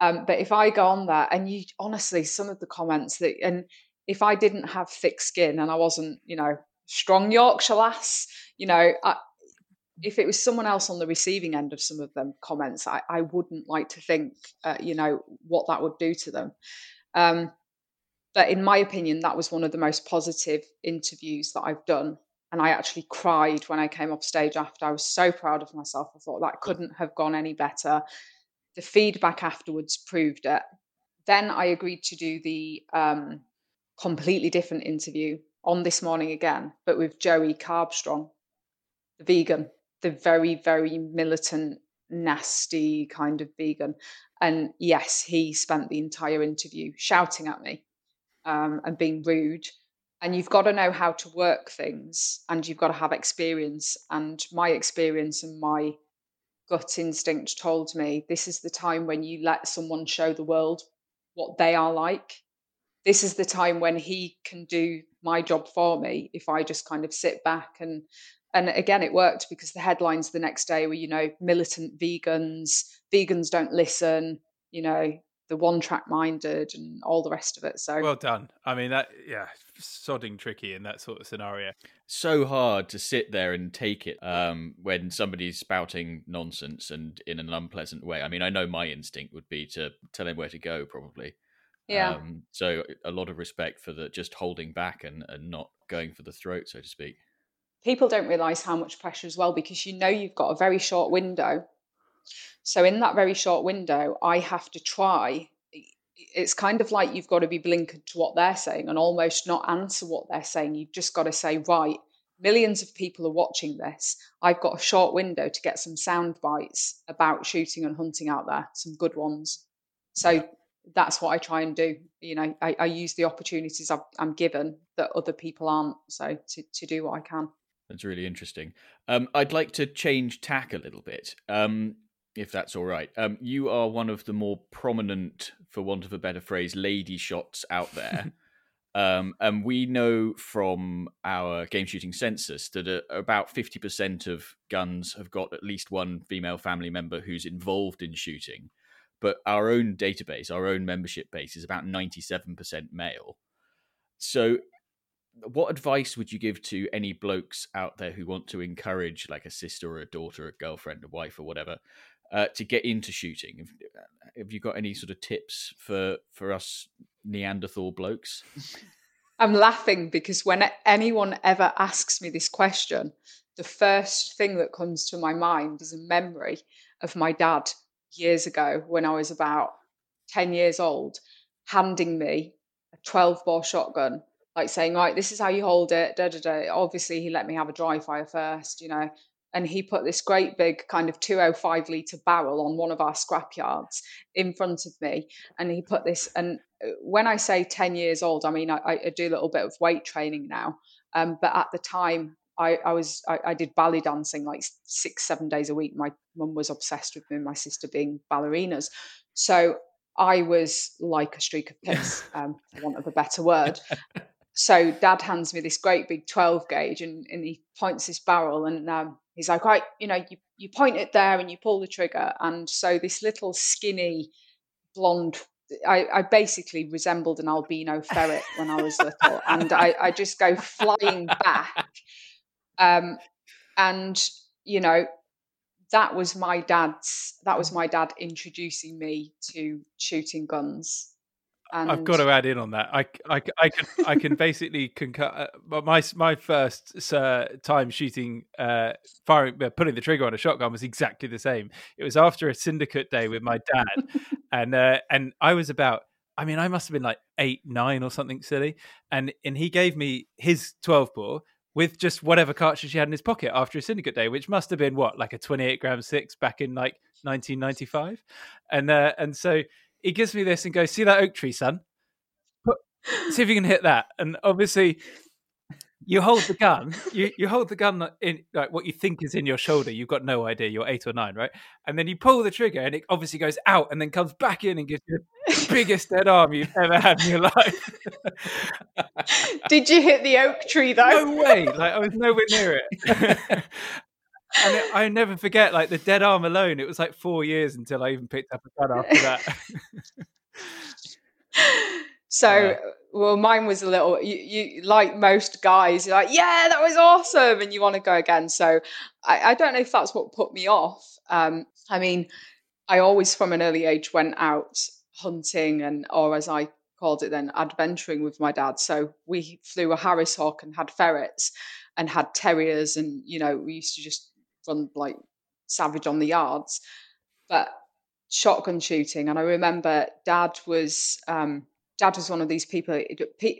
Um, but if I go on there and you, honestly, some of the comments that, and if I didn't have thick skin and I wasn't, you know, strong Yorkshire lass, you know, I, if it was someone else on the receiving end of some of them comments, I, I wouldn't like to think, uh, you know, what that would do to them. Um, But in my opinion, that was one of the most positive interviews that I've done. And I actually cried when I came off stage after. I was so proud of myself. I thought that couldn't have gone any better. The feedback afterwards proved it. Then I agreed to do the um, completely different interview on This Morning again, but with Joey Carbstrong, the vegan, the very, very militant, nasty kind of vegan. And yes, he spent the entire interview shouting at me. Um, and being rude, and you've got to know how to work things, and you've got to have experience, and my experience and my gut instinct told me this is the time when you let someone show the world what they are like. This is the time when he can do my job for me if I just kind of sit back. And and again, it worked, because the headlines the next day were, you know, militant vegans vegans don't listen, you know, the one-track minded and all the rest of it. So well done. I mean, that, yeah, sodding tricky in that sort of scenario. So hard to sit there and take it um, when somebody's spouting nonsense and in an unpleasant way. I mean, I know my instinct would be to tell him where to go, probably. Yeah. Um, so a lot of respect for the just holding back and, and not going for the throat, so to speak. People don't realise how much pressure as well, because you know you've got a very short window. So in that very short window, I have to try. It's kind of like you've got to be blinkered to what they're saying and almost not answer what they're saying. You've just got to say, right, millions of people are watching this. I've got a short window to get some sound bites about shooting and hunting out there, some good ones. So that's what I try and do. You know, I, I use the opportunities I've, I'm given that other people aren't, so to, to do what I can. That's really interesting. Um, I'd like to change tack a little bit. Um, If that's all right. Um, you are one of the more prominent, for want of a better phrase, lady shots out there. um, and we know from our game shooting census that uh, about fifty percent of guns have got at least one female family member who's involved in shooting. But our own database, our own membership base, is about ninety-seven percent male. So what advice would you give to any blokes out there who want to encourage, like, a sister or a daughter, a girlfriend, a wife or whatever, Uh, to get into shooting? Have, have you got any sort of tips for for us Neanderthal blokes? I'm laughing because when anyone ever asks me this question, the first thing that comes to my mind is a memory of my dad years ago when I was about ten years old, handing me a twelve bore shotgun, like saying, right, this is how you hold it, da da da. Obviously, he let me have a dry fire first, you know, and he put this great big kind of two oh five litre barrel on one of our scrap yards in front of me. And he put this, and when I say ten years old, I mean, I, I do a little bit of weight training now. Um, but at the time, I, I was I, I did ballet dancing like six, seven days a week. My mum was obsessed with me and my sister being ballerinas. So I was like a streak of piss, um, for want of a better word. So Dad hands me this great big twelve gauge and, and he points this barrel and um, he's like, right, you know, you, you point it there and you pull the trigger. And so this little skinny blonde, I, I basically resembled an albino ferret when I was little, and I, I just go flying back. Um, and, you know, that was my dad's, that was my dad introducing me to shooting guns. And I've got to add in on that. I, I, I can, I can basically concur. Uh, my, my first uh, time shooting, uh, firing, uh, putting the trigger on a shotgun was exactly the same. It was after a syndicate day with my dad, and uh, and I was about, I mean, I must have been like eight, nine, or something silly. And and he gave me his twelve bore with just whatever cartridge he had in his pocket after a syndicate day, which must have been what, like a twenty-eight gram six back in like nineteen ninety-five, and uh, and so. He gives me this and goes, see that oak tree, son? Put, see if you can hit that. And obviously, you hold the gun. You, you hold the gun in like what you think is in your shoulder. You've got no idea. You're eight or nine, right? And then you pull the trigger and it obviously goes out and then comes back in and gives you the biggest dead arm you've ever had in your life. Did you hit the oak tree, though? No way. Like I was nowhere near it. And it, I never forget, like the dead arm alone, it was like four years until I even picked up a gun after that. So, yeah. Well, mine was a little, you, you like most guys, you're like, yeah, that was awesome. And you want to go again. So I, I don't know if that's what put me off. Um, I mean, I always from an early age went out hunting and, or as I called it then, adventuring with my dad. So we flew a Harris hawk and had ferrets and had terriers. And, you know, we used to just run like savage on the yards, but shotgun shooting. And I remember dad was um dad was one of these people,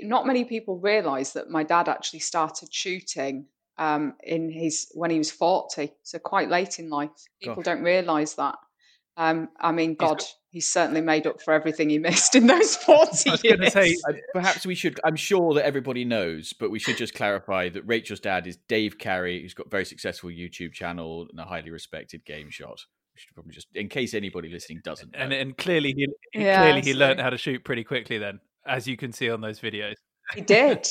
not many people realize that my dad actually started shooting um in his when he was forty, so quite late in life. People God. Don't realize that. um I mean, God, he's certainly made up for everything he missed in those forty I was years. Gonna say, perhaps we should, I'm sure that everybody knows, but we should just clarify that Rachel's dad is Dave Carey, who's got a very successful YouTube channel and a highly respected game shot. We should probably just, in case anybody listening doesn't know. And, and clearly, he, yeah, clearly he learned how to shoot pretty quickly then, as you can see on those videos. He did.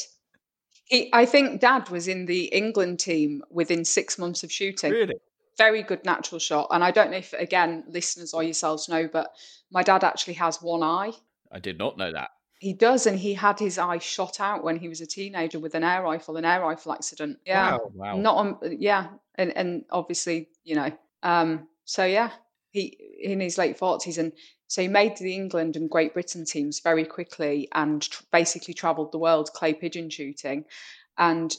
He, I think Dad was in the England team within six months of shooting. Really? Very good natural shot. And I don't know if, again, listeners or yourselves know, but my dad actually has one eye. I did not know that. He does, and he had his eye shot out when he was a teenager with an air rifle, an air rifle accident. Yeah. Wow. wow. Not on, yeah. And and obviously, you know, um, so yeah, he in his late forties. And so he made the England and Great Britain teams very quickly and tr- basically travelled the world clay pigeon shooting. And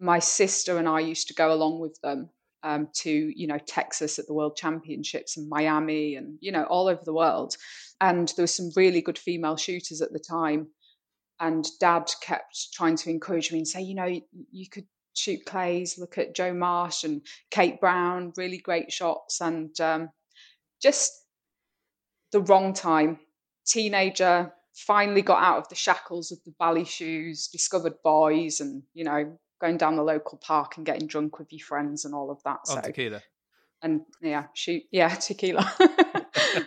my sister and I used to go along with them. Um, to, you know, Texas at the World Championships and Miami and, you know, all over the world. And there were some really good female shooters at the time. And Dad kept trying to encourage me and say, you know, you, you could shoot clays, look at Jodie Marsh and Kate Brown, really great shots. And um, just the wrong time. Teenager, finally got out of the shackles of the ballet shoes, discovered boys and, you know, going down the local park and getting drunk with your friends and all of that. Oh, so tequila. And yeah, shoot. Yeah, tequila.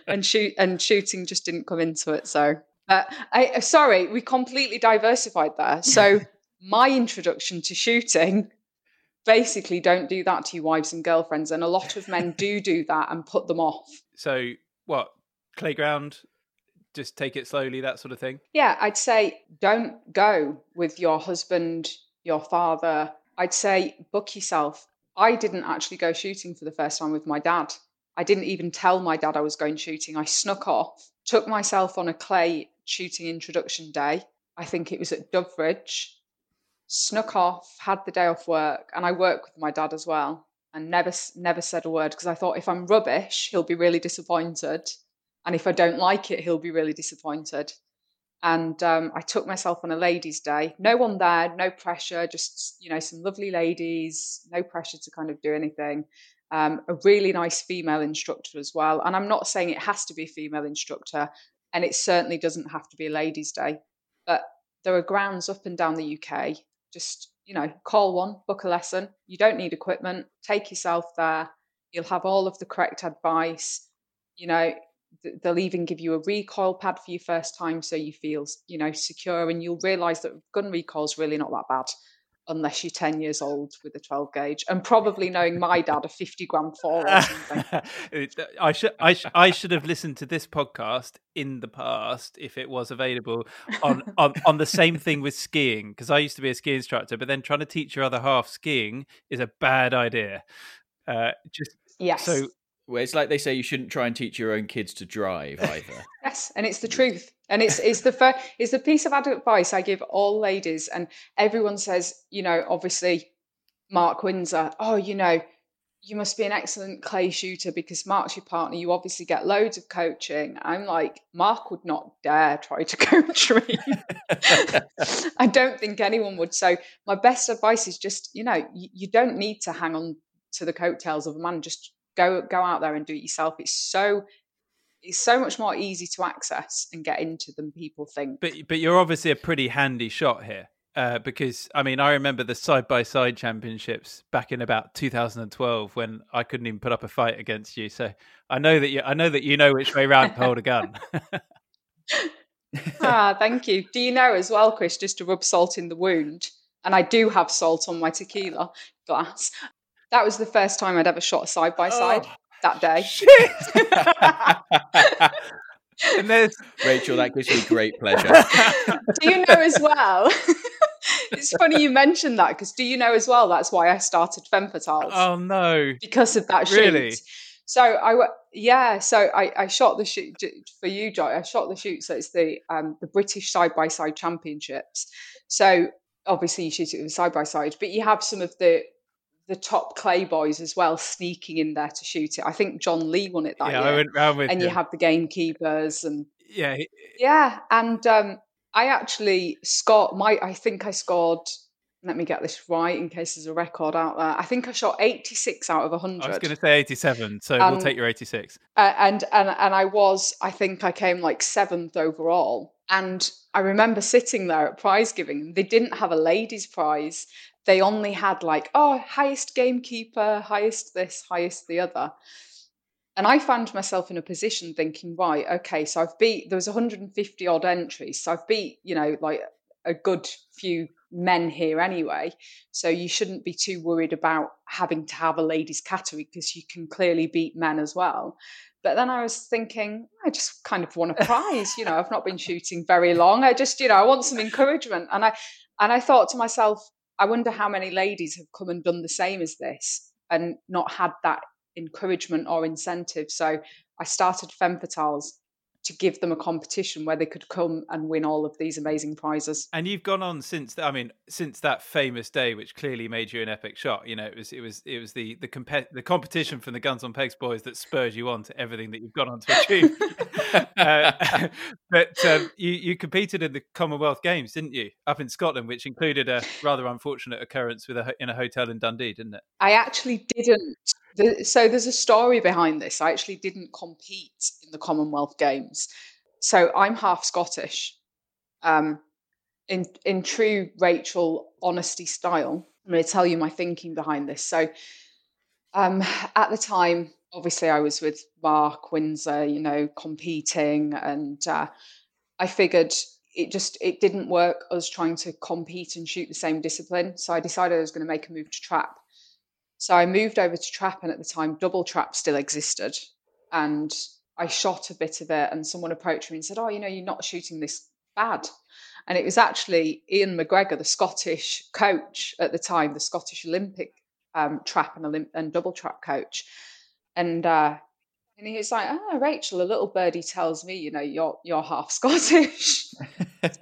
and shoot and shooting just didn't come into it. So uh, I sorry, we completely diversified there. So my introduction to shooting, basically don't do that to your wives and girlfriends. And a lot of men do do that and put them off. So what, playground, just take it slowly, that sort of thing? Yeah, I'd say don't go with your husband, your father. I'd say book yourself. I didn't actually go shooting for the first time with my dad. I didn't even tell my dad I was going shooting. I snuck off, took myself on a clay shooting introduction day. I think it was at Doveridge. Snuck off, had the day off work, and I work with my dad as well, and never never said a word because I thought if I'm rubbish, he'll be really disappointed, and if I don't like it, he'll be really disappointed. And um, I took myself on a ladies' day. No one there, no pressure, just, you know, some lovely ladies, no pressure to kind of do anything. Um, a really nice female instructor as well. And I'm not saying it has to be a female instructor, and it certainly doesn't have to be a ladies' day. But there are grounds up and down the U K. Just, you know, call one, book a lesson. You don't need equipment. Take yourself there. You'll have all of the correct advice. You know, they'll even give you a recoil pad for your first time so you feel, you know, secure. And you'll realise that gun recoil's really not that bad unless you're ten years old with a twelve gauge. And probably, knowing my dad, a fifty gram four or something. I, should, I, should, I should have listened to this podcast in the past if it was available on, on, on the same thing with skiing, because I used to be a ski instructor, but then trying to teach your other half skiing is a bad idea. Uh, just yes. So, well, it's like they say, you shouldn't try and teach your own kids to drive either. Yes, and it's the truth. And it's it's the first, it's the piece of advice I give all ladies. And everyone says, you know, obviously, Mark Windsor, oh, you know, you must be an excellent clay shooter because Mark's your partner. You obviously get loads of coaching. I'm like, Mark would not dare try to coach me. I don't think anyone would. So my best advice is just, you know, you, you don't need to hang on to the coattails of a man. Just Go go out there and do it yourself. It's so it's so much more easy to access and get into than people think. But but you're obviously a pretty handy shot here, uh, because I mean I remember the side by side championships back in about two thousand twelve when I couldn't even put up a fight against you. So I know that you I know that you know which way round to hold a gun. Ah, thank you. Do you know as well, Chris? Just to rub salt in the wound, and I do have salt on my tequila glass. That was the first time I'd ever shot a side by side that day. Shit. And there's Rachel, that gives me great pleasure. Do you know as well? It's funny you mentioned that, because do you know as well? That's why I started Femme Fatales. Oh no! Because of that shoot. Really? So I yeah. So I, I shot the shoot for you, Joy. I shot the shoot. So it's the um, the British side by side championships. So obviously you shoot it with side by side, but you have some of the. the top clay boys as well sneaking in there to shoot it. I think John Lee won it that yeah, year. I went round with and him. You have the gamekeepers and yeah, yeah. And um, I actually scored my. I think I scored. Let me get this right in case there's a record out there. I think I shot eighty-six out of one hundred. I was going to say eighty-seven, so and, we'll take your eighty-six. Uh, and and and I was. I think I came like seventh overall. And I remember sitting there at prize giving. They didn't have a ladies' prize. They only had like, oh, highest gamekeeper, highest this, highest the other. And I found myself in a position thinking, right, okay, so I've beat, there was one hundred fifty odd entries. So I've beat, you know, like a good few men here anyway. So you shouldn't be too worried about having to have a ladies category because you can clearly beat men as well. But then I was thinking, I just kind of won a prize. You know, I've not been shooting very long. I just, you know, I want some encouragement. And I, and I thought to myself, I wonder how many ladies have come and done the same as this and not had that encouragement or incentive. So I started Femme Fatales to give them a competition where they could come and win all of these amazing prizes. And you've gone on since, I mean, since that famous day, which clearly made you an epic shot. You know, it was it was it was the the, comp- the competition from the Guns on Pegs boys that spurred you on to everything that you've gone on to achieve. uh, but um, you you competed in the Commonwealth Games, didn't you, up in Scotland, which included a rather unfortunate occurrence with a in a hotel in Dundee, didn't it? I actually didn't. So there's a story behind this. I actually didn't compete in the Commonwealth Games. So I'm half Scottish. Um, in in true Rachel honesty style, I'm going to tell you my thinking behind this. So um, at the time, obviously I was with Mark Windsor, you know, competing. And uh, I figured it just, it didn't work us trying to compete and shoot the same discipline. So I decided I was going to make a move to trap. So I moved over to trap, and at the time, double trap still existed. And I shot a bit of it, and someone approached me and said, oh, you know, you're not shooting this bad. And it was actually Ian McGregor, the Scottish coach at the time, the Scottish Olympic um, trap and, Olymp- and double trap coach. And uh, and he was like, oh, Rachel, a little birdie tells me, you know, you're you're half Scottish. So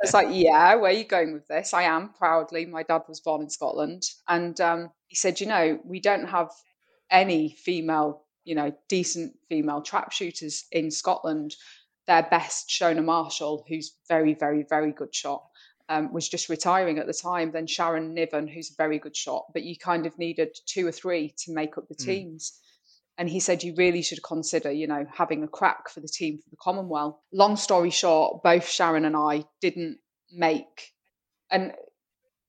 it's like, yeah, where are you going with this? I am, proudly. My dad was born in Scotland. And um he said, you know, we don't have any female, you know, decent female trap shooters in Scotland. their best, Shona Marshall, who's very, very, very good shot, um, was just retiring at the time. Then Sharon Niven, who's a very good shot, but you kind of needed two or three to make up the teams. Mm. And he said, you really should consider, you know, having a crack for the team for the Commonwealth. Long story short, both Sharon and I didn't make. And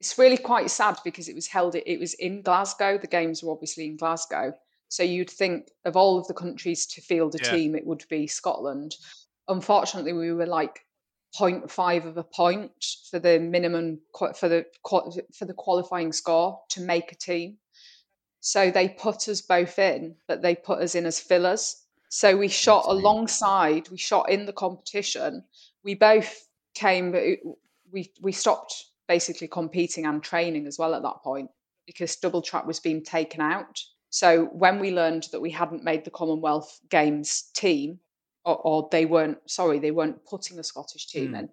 it's really quite sad because it was held, it was in Glasgow. The games were obviously in Glasgow. So you'd think of all of the countries to field a yeah. team, it would be Scotland. Unfortunately, we were like zero point five of a point for the minimum, for the for the qualifying score to make a team. So they put us both in, but they put us in as fillers. So we shot That's alongside, we shot in the competition. We both came, we we stopped basically competing and training as well at that point because double trap was being taken out. So when we learned that we hadn't made the Commonwealth Games team, or, or they weren't, sorry, they weren't putting a Scottish team mm. in,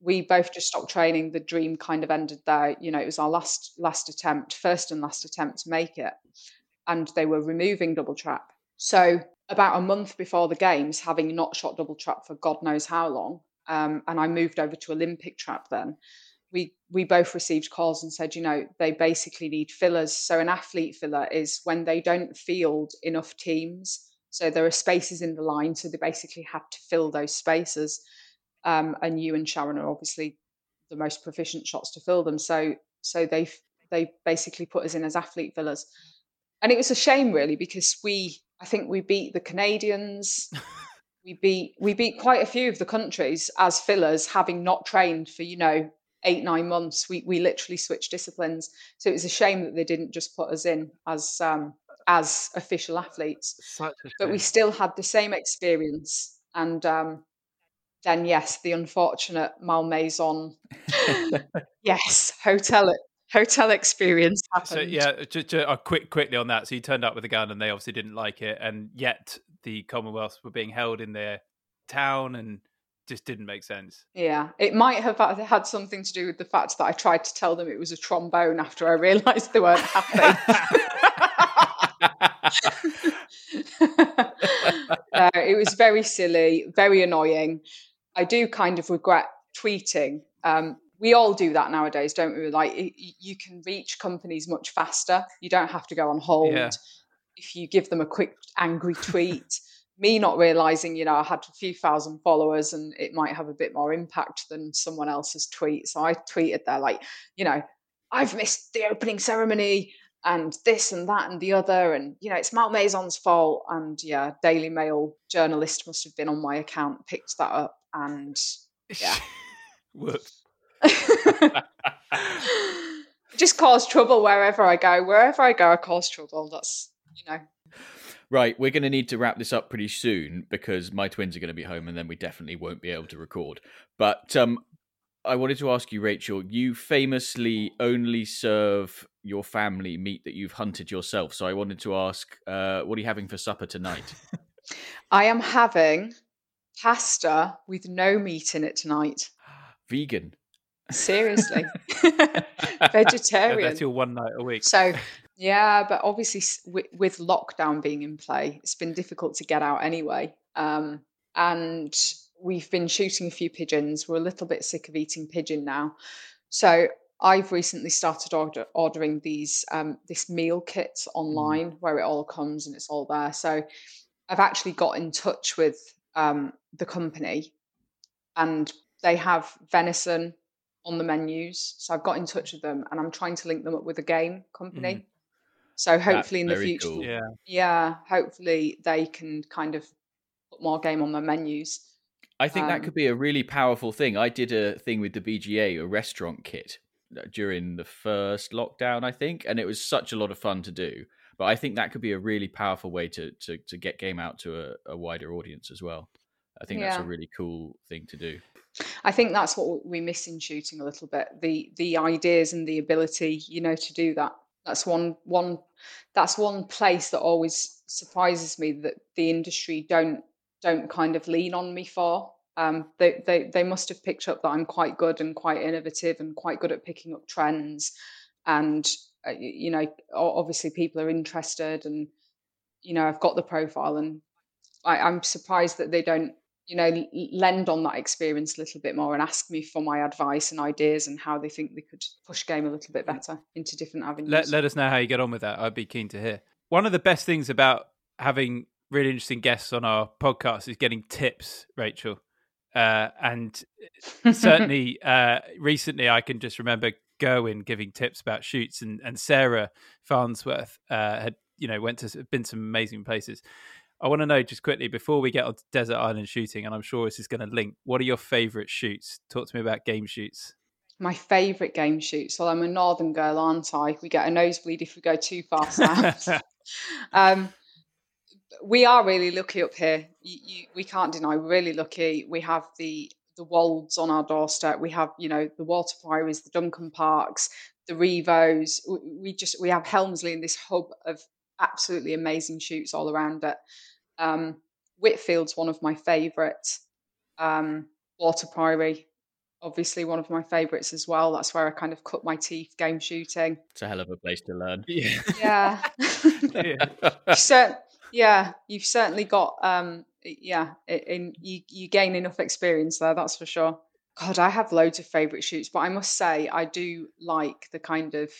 we both just stopped training. The dream kind of ended there. You know, it was our last last attempt, first and last attempt to make it. And they were removing double trap. So about a month before the games, having not shot double trap for God knows how long, um, and I moved over to Olympic trap then, we we both received calls and said, you know, they basically need fillers. So an athlete filler is when they don't field enough teams. So there are spaces in the line. So they basically had to fill those spaces. Um, and you and Sharon are obviously the most proficient shots to fill them. So so they they basically put us in as athlete fillers. And it was a shame, really, because we, I think we beat the Canadians. we beat we beat quite a few of the countries as fillers, having not trained for, you know, eight, nine months. We we literally switched disciplines. So it was a shame that they didn't just put us in as, um, as official athletes. But we still had the same experience. And... Um, Then, yes, the unfortunate malmaison, yes, hotel hotel experience happened. So, yeah, just, just uh, quick, quickly on that. So you turned up with a gun and they obviously didn't like it. And yet the Commonwealths were being held in their town and just didn't make sense. Yeah, it might have had something to do with the fact that I tried to tell them it was a trombone after I realised they weren't happy. uh, it was very silly, very annoying. I do kind of regret tweeting. Um, we all do that nowadays, don't we? Like, it, you can reach companies much faster. You don't have to go on hold. Yeah. If you give them a quick angry tweet, me not realising, you know, I had a few thousand followers and it might have a bit more impact than someone else's tweet. So I tweeted there like, you know, I've missed the opening ceremony and this and that and the other. And, you know, it's malmaison's fault. And yeah, Daily Mail journalist must have been on my account, picked that up. And yeah. Whoops. Just cause trouble wherever I go. Wherever I go, I cause trouble. That's, you know. Right. We're going to need to wrap this up pretty soon because my twins are going to be home and then we definitely won't be able to record. But um, I wanted to ask you, Rachel, you famously only serve your family meat that you've hunted yourself. So I wanted to ask, uh, what are you having for supper tonight? I am having pasta with no meat in it tonight. Vegan. Seriously. Vegetarian. Yeah, that's your one night a week. So, yeah, but obviously with, with lockdown being in play, it's been difficult to get out anyway. Um, and we've been shooting a few pigeons. We're a little bit sick of eating pigeon now. So I've recently started order, ordering these um, this meal kits online mm. where it all comes and it's all there. So I've actually got in touch with um, the company and they have venison on the menus. So I've got in touch with them and I'm trying to link them up with a game company. Mm. So hopefully That's in the future, cool. yeah. yeah, hopefully they can kind of put more game on their menus. I think um, that could be a really powerful thing. I did a thing with the B G A, a restaurant kit, during the first lockdown, I think, and it was such a lot of fun to do. But I think that could be a really powerful way to to, to get game out to a, a wider audience as well. I think yeah. that's a really cool thing to do. I think that's what we miss in shooting a little bit, the the ideas and the ability, you know, to do that. That's one one that's one place that always surprises me that the industry don't don't kind of lean on me for. Um, they, they they must have picked up that I'm quite good and quite innovative and quite good at picking up trends, and uh, you know, obviously people are interested, and you know, I've got the profile, and I, I'm surprised that they don't you know, lend on that experience a little bit more and ask me for my advice and ideas and how they think they could push game a little bit better into different avenues. Let, let us know how you get on with that. I'd be keen to hear. One of the best things about having really interesting guests on our podcast is getting tips, Rachel. Uh, and certainly uh, recently I can just remember Gerwin giving tips about shoots, and, and Sarah Farnsworth uh, had, you know, went to been some amazing places. I want to know just quickly before we get on to desert island shooting, and I'm sure this is going to link, what are your favourite shoots? Talk to me about game shoots. My favourite game shoots. Well, I'm a northern girl, aren't I? We get a nosebleed if we go too far south. um, we are really lucky up here. You, you, we can't deny we're really lucky. We have the the Wolds on our doorstep. We have, you know, the water priories, the Duncan Parks, the Revos. We, we just we have Helmsley in this hub of absolutely amazing shoots all around it. Um, Whitfield's one of my favourites. Um, Water Priory, obviously one of my favourites as well. That's where I kind of cut my teeth game shooting. It's a hell of a place to learn. Yeah. Yeah. yeah. So, yeah, you've certainly got, um, yeah, in you, you gain enough experience there, that's for sure. God, I have loads of favourite shoots, but I must say I do like the kind of,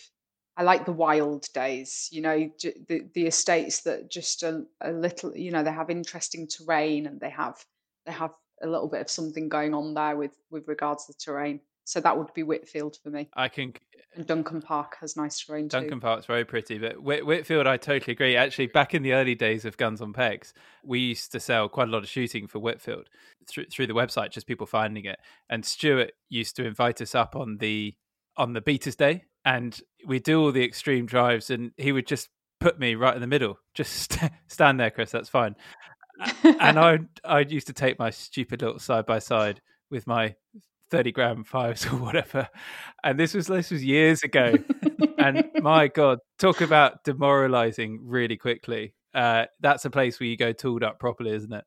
I like the wild days, you know, the, the estates that just a, a little, you know, they have interesting terrain and they have they have a little bit of something going on there with, with regards to the terrain. So that would be Whitfield for me. I can. And Duncan Park has nice terrain too. Duncan Park's very pretty, but Whit- Whitfield, I totally agree. Actually, back in the early days of Guns on Pegs, we used to sell quite a lot of shooting for Whitfield through through the website, just people finding it. And Stuart used to invite us up on the on the Beaters Day. And we do all the extreme drives, and he would just put me right in the middle. Just st- stand there, Chris. That's fine. And I, I used to take my stupid little side by side with my thirty gram fives or whatever. And this was this was years ago. And my God, talk about demoralizing really quickly. Uh, that's a place where you go tooled up properly, isn't it?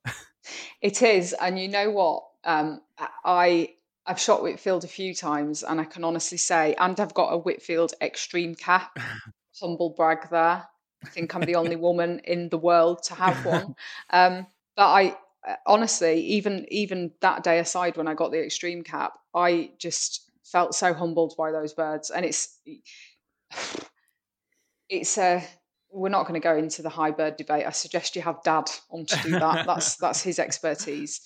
It is. And you know what? Um, I. I've shot Whitfield a few times, and I can honestly say, and I've got a Whitfield extreme cap, humble brag there. I think I'm the only woman in the world to have one. Um, but I honestly, even, even that day aside, when I got the extreme cap, I just felt so humbled by those birds. And it's, it's a, we're not going to go into the high bird debate. I suggest you have Dad on to do that. That's, that's his expertise.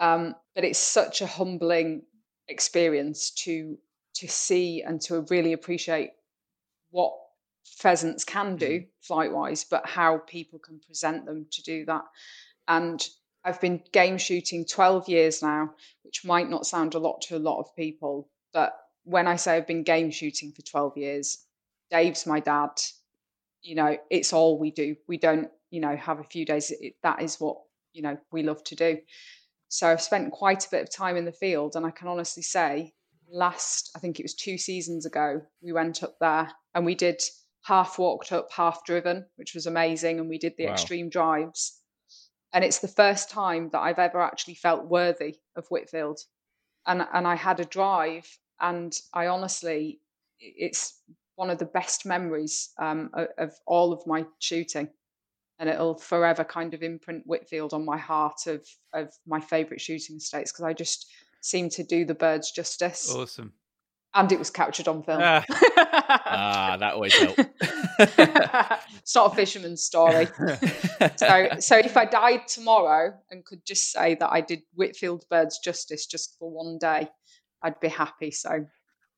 Um, but it's such a humbling experience to to see and to really appreciate what pheasants can do flight wise, but how people can present them to do that. And I've been game shooting twelve years now, which might not sound a lot to a lot of people, but when I say I've been game shooting for twelve years, Dave's my dad, you know, it's all we do. We don't, you know, have a few days. It, that is what, you know, we love to do. So I've spent quite a bit of time in the field, and I can honestly say last, I think it was two seasons ago, we went up there and we did half walked up, half driven, which was amazing. And we did the wow. extreme drives. And it's the first time that I've ever actually felt worthy of Whitfield. And, and I had a drive, and I honestly, it's one of the best memories um, of, of all of my shooting. And it'll forever kind of imprint Whitfield on my heart of, of my favourite shooting estates, because I just seem to do the birds justice. Awesome. And it was captured on film. Ah, ah that always helps. It's not a fisherman's story. so, so if I died tomorrow and could just say that I did Whitfield birds justice just for one day, I'd be happy. So.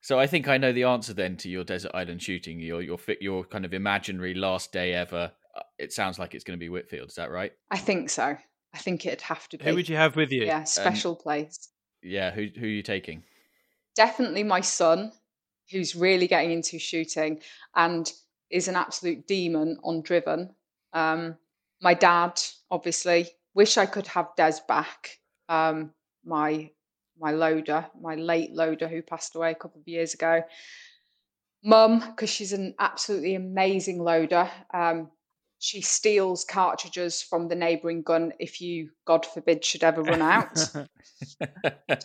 So I think I know the answer then to your desert island shooting, your your your kind of imaginary last day ever. It sounds like it's going to be Whitfield. Is that right? I think so. I think it'd have to be. Who would you have with you? Yeah, special um, place. Yeah, who who are you taking? Definitely my son, who's really getting into shooting and is an absolute demon on driven. Um, my dad, obviously. Wish I could have Des back. Um, my my loader, my late loader, who passed away a couple of years ago. Mum, because she's an absolutely amazing loader. Um, She steals cartridges from the neighbouring gun if you, God forbid, should ever run out.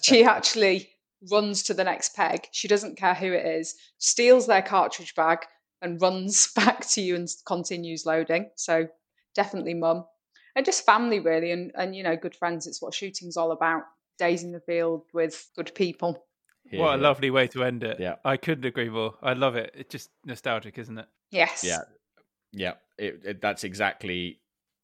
She actually runs to the next peg. She doesn't care who it is, steals their cartridge bag and runs back to you and continues loading. So definitely Mum. and just family really, and and you know, good friends. It's what shooting's all about. Days in the field with good people. Yeah. What a lovely way to end it. Yeah, I couldn't agree more. I love it. It's just nostalgic, isn't it? Yes. Yeah. Yeah. It, it, that's exactly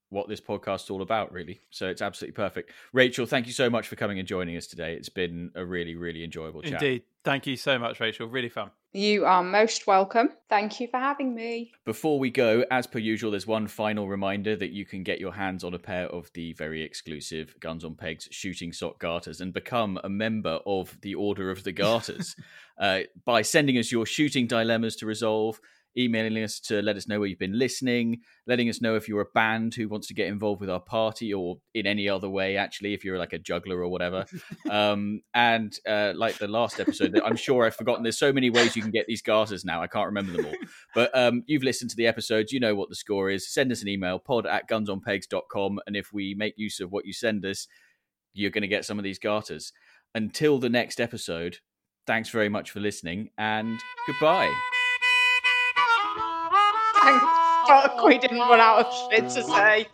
what this podcast is all about, really. So it's absolutely perfect. Rachel, thank you so much for coming and joining us today. It's been a really, really enjoyable chat. Indeed. Thank you so much, Rachel. Really fun. You are most welcome. Thank you for having me. Before we go, as per usual, there's one final reminder that you can get your hands on a pair of the very exclusive Guns on Pegs shooting sock garters and become a member of the Order of the Garters uh, by sending us your shooting dilemmas to resolve, emailing us to let us know where you've been listening, letting us know if you're a band who wants to get involved with our party, or in any other way, actually, if you're like a juggler or whatever. Um, and uh, like the last episode, I'm sure I've forgotten, there's so many ways you can get these garters now. I can't remember them all. But um, you've listened to the episodes. You know what the score is. Send us an email, pod at guns on pegs dot com. And if we make use of what you send us, you're going to get some of these garters. Until the next episode, thanks very much for listening, and goodbye. Thank fuck we didn't run out of shit to say.